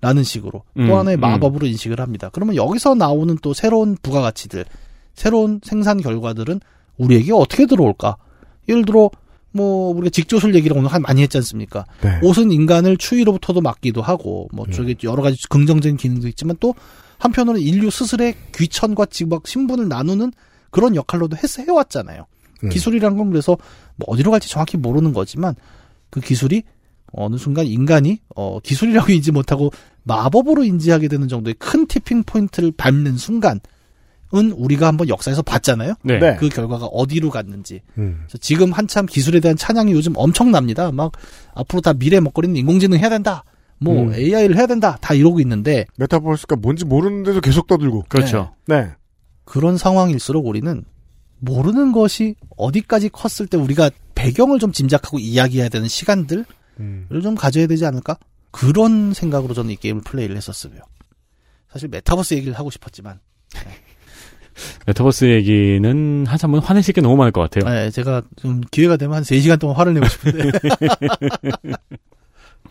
라는 식으로. 음, 또 하나의 마법으로 음. 인식을 합니다. 그러면 여기서 나오는 또 새로운 부가가치들, 새로운 생산 결과들은 우리에게 어떻게 들어올까? 예를 들어, 뭐, 우리가 직조술 얘기를 오늘 많이 했지 않습니까? 네. 옷은 인간을 추위로부터도 막기도 하고, 뭐, 저기 여러 가지 긍정적인 기능도 있지만 또, 한편으로는 인류 스스로의 귀천과 막 신분을 나누는 그런 역할로도 했, 해왔잖아요. 음. 기술이란 건 그래서, 뭐, 어디로 갈지 정확히 모르는 거지만, 그 기술이 어느 순간 인간이 어, 기술이라고 인지 못하고 마법으로 인지하게 되는 정도의 큰 티핑 포인트를 밟는 순간은 우리가 한번 역사에서 봤잖아요. 네. 그 결과가 어디로 갔는지. 음. 그래서 지금 한참 기술에 대한 찬양이 요즘 엄청납니다. 막 앞으로 다 미래 먹거리는 인공지능 해야 된다. 뭐 음. 에이아이를 해야 된다. 다 이러고 있는데. 메타버스가 뭔지 모르는데도 계속 떠들고. 그렇죠. 네. 네. 그런 상황일수록 우리는 모르는 것이 어디까지 컸을 때 우리가 배경을 좀 짐작하고 이야기해야 되는 시간들 를 좀 가져야 되지 않을까? 그런 생각으로 저는 이 게임을 플레이를 했었어요. 사실 메타버스 얘기를 하고 싶었지만 네. 메타버스 얘기는 한참 화내실 게 너무 많을 것 같아요. 네, 제가 좀 기회가 되면 한 세 시간 동안 화를 내고 싶은데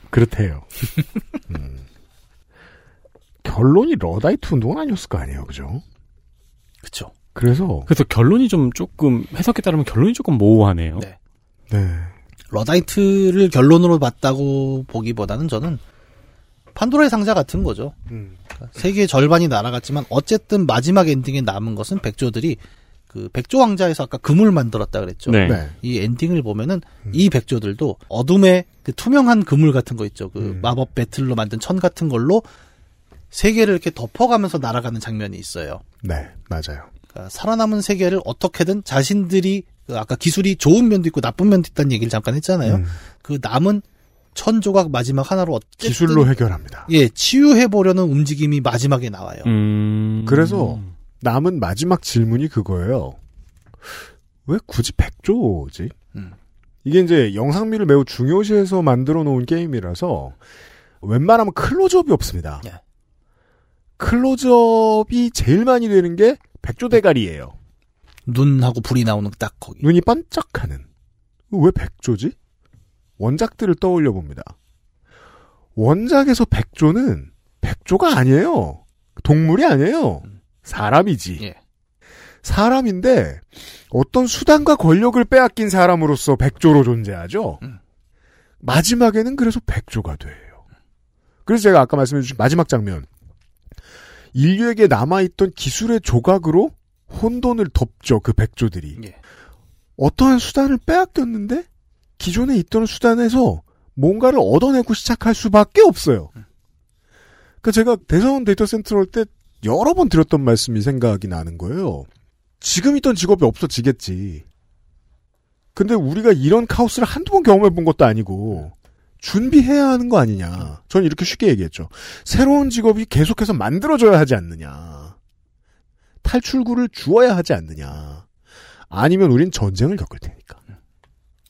그렇대요. 음. 결론이 러다이트 운동은 아니었을 거 아니에요, 그죠? 그렇죠. 그래서 그래서 결론이 좀 조금 해석에 따르면 결론이 조금 모호하네요. 네. 네. 러다이트를 결론으로 봤다고 보기보다는 저는 판도라의 상자 같은 거죠. 음. 그러니까 세계의 절반이 날아갔지만 어쨌든 마지막 엔딩에 남은 것은 백조들이 그 백조 왕자에서 아까 금을 만들었다 그랬죠. 네. 네. 이 엔딩을 보면은 음. 이 백조들도 어둠의 그 투명한 그물 같은 거 있죠. 그 음. 마법 배틀로 만든 천 같은 걸로 세계를 이렇게 덮어가면서 날아가는 장면이 있어요. 네, 맞아요. 그러니까 살아남은 세계를 어떻게든 자신들이 아까 기술이 좋은 면도 있고 나쁜 면도 있다는 얘기를 잠깐 했잖아요. 음. 그 남은 천 조각 마지막 하나로 어쨌든 기술로 해결합니다. 예, 치유해 보려는 움직임이 마지막에 나와요. 음... 그래서 남은 마지막 질문이 그거예요. 왜 굳이 백조지? 음. 이게 이제 영상미를 매우 중요시해서 만들어 놓은 게임이라서 웬만하면 클로즈업이 없습니다. 예. 클로즈업이 제일 많이 되는 게 백조 대가리예요. 눈하고 불이 나오는 딱 거기. 눈이 반짝하는. 왜 백조지? 원작들을 떠올려 봅니다. 원작에서 백조는 백조가 아니에요. 동물이 아니에요. 사람이지. 예. 사람인데 어떤 수단과 권력을 빼앗긴 사람으로서 백조로 존재하죠. 음. 마지막에는 그래서 백조가 돼요. 그래서 제가 아까 말씀해 주신 마지막 장면. 인류에게 남아있던 기술의 조각으로 혼돈을 덮죠. 그 백조들이. 예. 어떠한 수단을 빼앗겼는데 기존에 있던 수단에서 뭔가를 얻어내고 시작할 수밖에 없어요. 음. 그러니까 제가 대서원 데이터 센트럴 때 여러 번 드렸던 말씀이 생각이 나는 거예요. 지금 있던 직업이 없어지겠지. 근데 우리가 이런 카오스를 한두 번 경험해 본 것도 아니고 준비해야 하는 거 아니냐. 저는 이렇게 쉽게 얘기했죠. 새로운 직업이 계속해서 만들어져야 하지 않느냐. 탈출구를 주어야 하지 않느냐. 아니면 우린 전쟁을 겪을 테니까.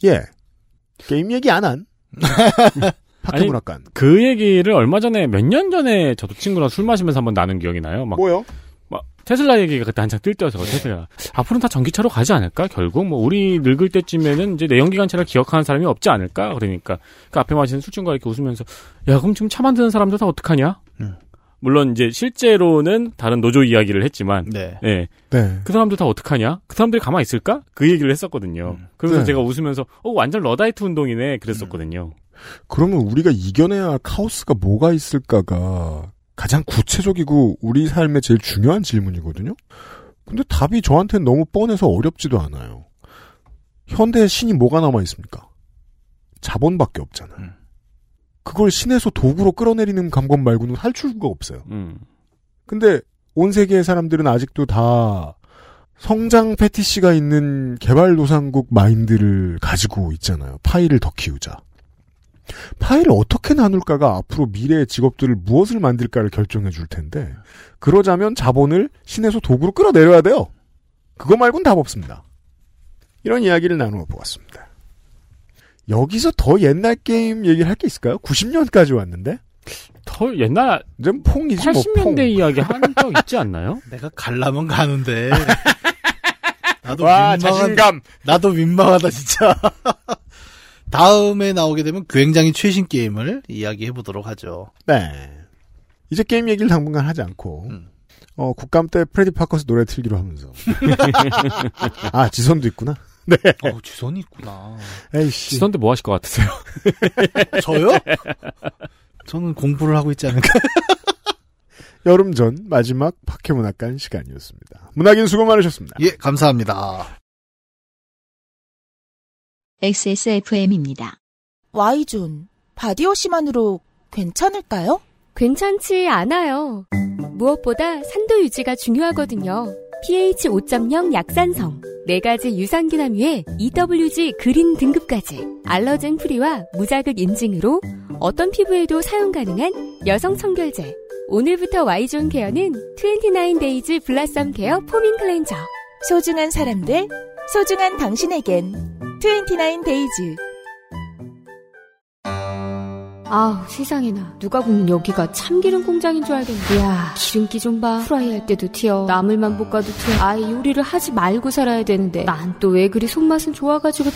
예. 게임 얘기 안 한. 팟캐문학관. 그 얘기를 얼마 전에, 몇 년 전에 저도 친구랑 술 마시면서 한번 나눈 기억이 나요. 막 뭐요? 막 테슬라 얘기가 그때 한창 뜰 때여서, 테슬라. 앞으로는 다 전기차로 가지 않을까? 결국, 뭐, 우리 늙을 때쯤에는 이제 내연기관차를 기억하는 사람이 없지 않을까? 그러니까. 그 앞에 마시는 술친구가 이렇게 웃으면서, 야, 그럼 지금 차 만드는 사람들 다 어떡하냐? 음. 물론 이제 실제로는 다른 노조 이야기를 했지만, 네. 네. 네. 그 사람들 다 어떡하냐? 그 사람들이 가만히 있을까? 그 얘기를 했었거든요. 음. 그래서 네. 제가 웃으면서, 어, 완전 러다이트 운동이네. 그랬었거든요. 음. 그러면 우리가 이겨내야 할 카오스가 뭐가 있을까가 가장 구체적이고 우리 삶에 제일 중요한 질문이거든요. 근데 답이 저한테는 너무 뻔해서 어렵지도 않아요. 현대의 신이 뭐가 남아있습니까? 자본밖에 없잖아요. 음. 그걸 신에서 도구로 끌어내리는 방법 말고는 할 줄가 없어요. 음. 근데 온 세계의 사람들은 아직도 다 성장 패티시가 있는 개발도상국 마인드를 가지고 있잖아요. 파이를 더 키우자. 파이를 어떻게 나눌까가 앞으로 미래의 직업들을 무엇을 만들까를 결정해 줄 텐데, 그러자면 자본을 신에서 도구로 끌어내려야 돼요. 그거 말고는 답 없습니다. 이런 이야기를 나누어 보았습니다. 여기서 더 옛날 게임 얘기를 할 게 있을까요? 구십 년까지 왔는데? 더 옛날, 이제 퐁이지 뭐. 팔십 년대 퐁. 이야기 한 적 있지 않나요? 내가 가려면 가는데. 나도 와, 민망하다. 자신감. 나도 민망하다, 진짜. 다음에 나오게 되면 굉장히 최신 게임을 이야기해보도록 하죠. 네. 이제 게임 얘기를 당분간 하지 않고, 음. 어, 국감 때 프레디 파커스 노래 틀기로 하면서. 아, 지선도 있구나. 네. 어, 지선이 있구나. 에이씨. 지선 때 뭐 하실 것 같으세요? 저요? 저는 공부를 하고 있지 않을까. 여름 전 마지막 팟캐문학관 시간이었습니다. 문학인 수고 많으셨습니다. 예, 감사합니다. 엑스에스에프엠입니다. Y존, 바디워시만으로 괜찮을까요? 괜찮지 않아요. 무엇보다 산도 유지가 중요하거든요. 피에이치 오 점 영 약산성, 네 가지 유산균 함유에 이더블유지 그린 등급까지, 알러젠 프리와 무자극 인증으로 어떤 피부에도 사용 가능한 여성 청결제. 오늘부터 Y존 케어는 이십구 데이즈 블라썸 케어 포밍 클렌저. 소중한 사람들, 소중한 당신에겐 이십구 데이즈. 아우, 세상에나. 누가 보면 여기가 참기름 공장인 줄 알겠네. 이야, 기름기 좀 봐. 후라이 할 때도 튀어, 나물만 볶아도 튀어. 아예 요리를 하지 말고 살아야 되는데 난 또 왜 그리 손맛은 좋아가지고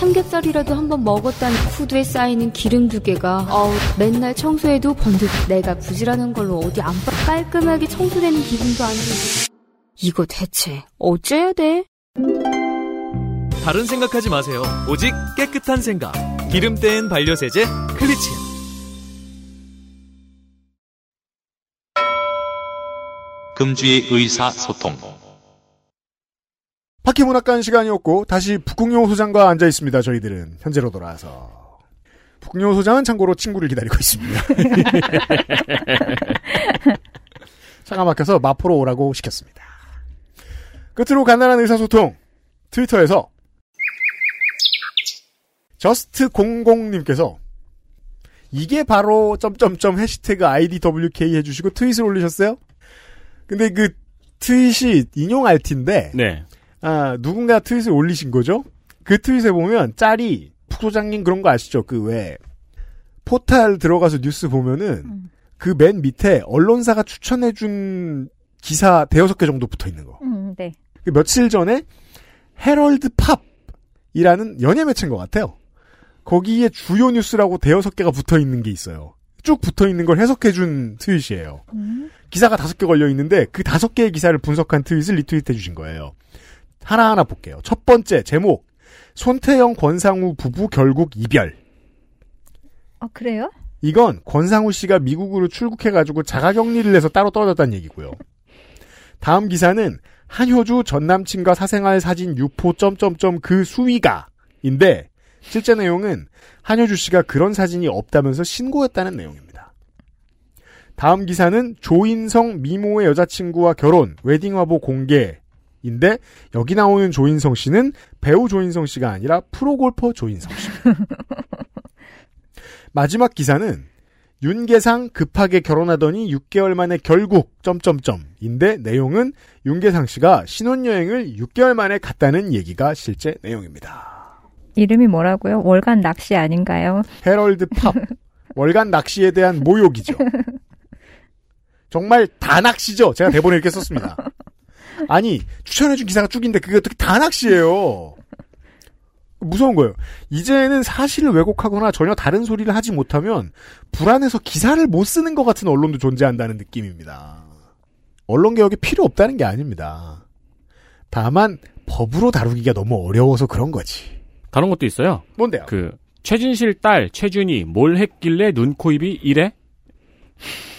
삼겹살이라도 한번 먹었다는 후드에 쌓이는 기름 두 개가, 어우, 맨날 청소해도 번득. 내가 부지런한 걸로 어디 안 빠, 깔끔하게 청소되는 기분도 안 들고. 이거 대체 어째야 돼? 다른 생각하지 마세요. 오직 깨끗한 생각. 기름 뗀 반려세제 클리친. 금주의 의사소통. 팟캐문학관 시간이었고, 다시 북극여우 소장과 앉아있습니다. 저희들은 현재로 돌아와서. 북극여우 소장은 참고로 친구를 기다리고 있습니다. 차가 막혀서 마포로 오라고 시켰습니다. 끝으로 간단한 의사소통. 트위터에서 저스트공공님께서 이게 바로 점점점 해시태그 아이디더블유케이 해주시고 트윗을 올리셨어요. 근데 그 트윗이 인용 알티인데, 네. 아, 누군가 트윗을 올리신 거죠. 그 트윗에 보면 짤이, 북소장님 그런 거 아시죠? 그 왜 포탈 들어가서 뉴스 보면은 음. 그 맨 밑에 언론사가 추천해준 기사 대여섯 개 정도 붙어 있는 거. 음, 네. 그 며칠 전에 헤럴드 팝이라는 연예 매체인 것 같아요. 거기에 주요 뉴스라고 대여섯 개가 붙어있는 게 있어요. 쭉 붙어있는 걸 해석해준 트윗이에요. 음. 기사가 다섯 개 걸려있는데 그 다섯 개의 기사를 분석한 트윗을 리트윗해주신 거예요. 하나하나 볼게요. 첫 번째 제목, 손태영 권상우 부부 결국 이별. 아, 그래요? 이건 권상우 씨가 미국으로 출국해가지고 자가격리를 해서 따로 떨어졌다는 얘기고요. 다음 기사는 한효주 전 남친과 사생활 사진 유포 점점점 그 수위가인데, 실제 내용은 한효주 씨가 그런 사진이 없다면서 신고했다는 내용입니다. 다음 기사는 조인성 미모의 여자친구와 결혼, 웨딩화보 공개인데, 여기 나오는 조인성 씨는 배우 조인성 씨가 아니라 프로골퍼 조인성 씨. 마지막 기사는 윤계상 급하게 결혼하더니 육 개월 만에 결국 점점점인데 내용은 윤계상 씨가 신혼여행을 육 개월 만에 갔다는 얘기가 실제 내용입니다. 이름이 뭐라고요? 월간 낚시 아닌가요? 헤럴드 팝. 월간 낚시에 대한 모욕이죠. 정말 다 낚시죠. 제가 대본에 이렇게 썼습니다. 아니, 추천해준 기사가 쭉인데 그게 어떻게 다 낚시예요. 무서운 거예요. 이제는 사실을 왜곡하거나 전혀 다른 소리를 하지 못하면 불안해서 기사를 못 쓰는 것 같은 언론도 존재한다는 느낌입니다. 언론개혁이 필요 없다는 게 아닙니다. 다만 법으로 다루기가 너무 어려워서 그런 거지. 다른 것도 있어요. 뭔데요? 그 최준실 딸 최준이 뭘 했길래 눈, 코, 입이 이래?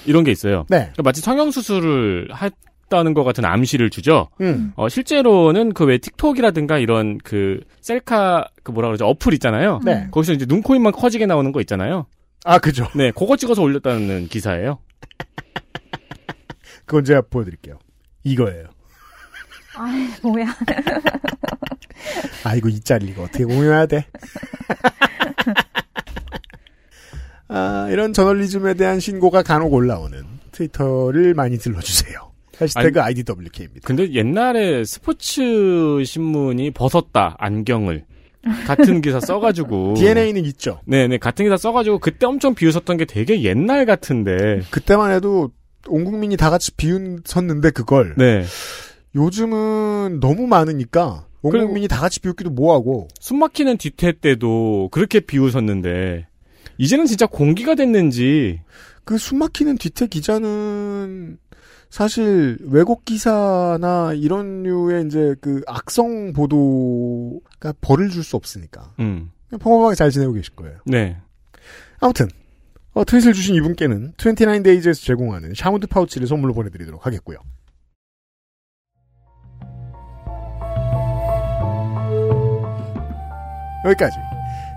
이런 게 있어요. 네. 그러니까 마치 성형수술을 했다는 것 같은 암시를 주죠. 음. 어, 실제로는 그 왜 틱톡이라든가 이런 그 셀카 그 뭐라 그러죠 어플 있잖아요. 네. 거기서 이제 눈, 코, 입만 커지게 나오는 거 있잖아요. 아 그죠. 네, 그거 찍어서 올렸다는 기사예요. 그건 제가 보여드릴게요. 이거예요. 아 뭐야. 아이고 이 짤 이거 어떻게 공유해야 돼. 아, 이런 저널리즘에 대한 신고가 간혹 올라오는 트위터를 많이 들러주세요. 해시태그 아니, 아이디더블유케이입니다. 근데 옛날에 스포츠 신문이 벗었다 안경을 같은 기사 써가지고 디엔에이는 있죠. 네네 같은 기사 써가지고 그때 엄청 비웃었던 게 되게 옛날 같은데 그때만 해도 온 국민이 다 같이 비웃었는데 그걸 네. 요즘은 너무 많으니까 온 국민이 다 같이 비웃기도 뭐하고 숨막히는 뒤태 때도 그렇게 비웃었는데 이제는 진짜 공기가 됐는지 그 숨막히는 뒤태 기자는 사실 왜곡 기사나 이런 류의 이제 그 악성 보도가 벌을 줄 수 없으니까 음. 그냥 평범하게 잘 지내고 계실 거예요. 네. 아무튼 어, 트윗을 주신 이분께는 투웬티나인 데이즈에서 제공하는 샤무드 파우치를 선물로 보내드리도록 하겠고요. 여기까지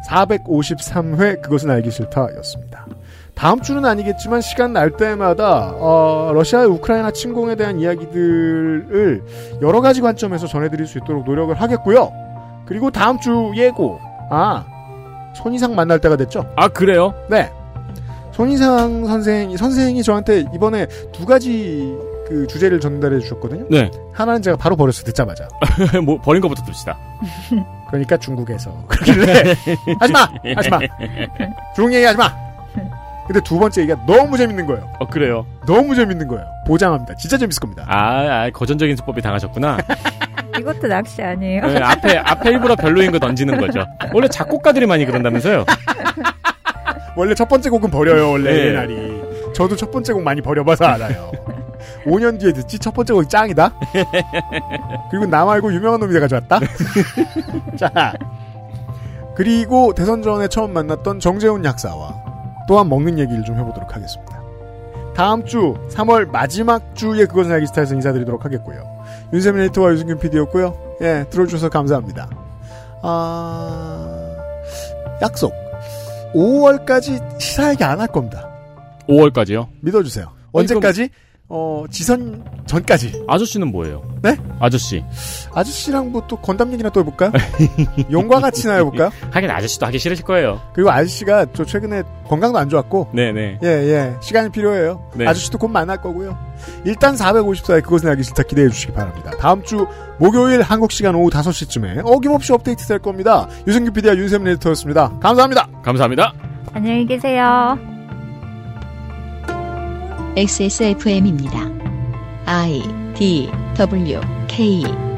사백오십삼 회 그것은 알기 싫다였습니다. 다음 주는 아니겠지만 시간 날 때마다 어, 러시아의 우크라이나 침공에 대한 이야기들을 여러 가지 관점에서 전해드릴 수 있도록 노력을 하겠고요. 그리고 다음 주 예고 아 손희상 만날 때가 됐죠? 아 그래요? 네. 손희상 선생이 선생이 저한테 이번에 두 가지 그 주제를 전달해 주셨거든요. 네. 하나는 제가 바로 버렸어 듣자마자. 뭐 버린 것부터 듭시다. 그러니까 중국에서 그러길래 하지마 하지마 중국 얘기 하지마. 근데 두 번째 얘기가 너무 재밌는 거예요. 어 그래요? 너무 재밌는 거예요. 보장합니다. 진짜 재밌을 겁니다. 아, 아 거전적인 수법이 당하셨구나. 이것도 낚시 아니에요? 네, 앞에 앞에 일부러 별로인 거 던지는 거죠. 원래 작곡가들이 많이 그런다면서요? 원래 첫 번째 곡은 버려요. 원래 네. 날이 저도 첫 번째 곡 많이 버려봐서 알아요. 오 년 뒤에 듣지 첫 번째 곡이 짱이다. 그리고 나 말고 유명한 놈이 가져왔다. 자 그리고 대선 전에 처음 만났던 정재훈 약사와 또한 먹는 얘기를 좀 해보도록 하겠습니다. 다음 주 삼월 마지막 주에 그것은 알기 싫다에서 인사드리도록 하겠고요. 윤세민 에디터와 유승균 피디였고요. 예 들어주셔서 감사합니다. 아 약속 오월까지 시사 얘기 안 할 겁니다. 오월까지요? 믿어주세요. 언제까지? 어, 지선 전까지. 아저씨는 뭐예요? 네? 아저씨. 아저씨랑 뭐 또 건담 얘기나 또 해볼까요? 용과 같이나 해볼까요? 하긴 아저씨도 하기 싫으실 거예요. 그리고 아저씨가 저 최근에 건강도 안 좋았고. 네네. 예, 예. 시간이 필요해요. 네. 아저씨도 곧 만날 거고요. 일단 사백오십사 회 그것은 알기 싫다 기대해 주시기 바랍니다. 다음 주 목요일 한국 시간 오후 다섯 시쯤에 어김없이 업데이트 될 겁니다. 유승규 피디와 윤세민 에디터였습니다. 감사합니다. 감사합니다. 안녕히 계세요. 엑스에스에프엠입니다. I, D, W, K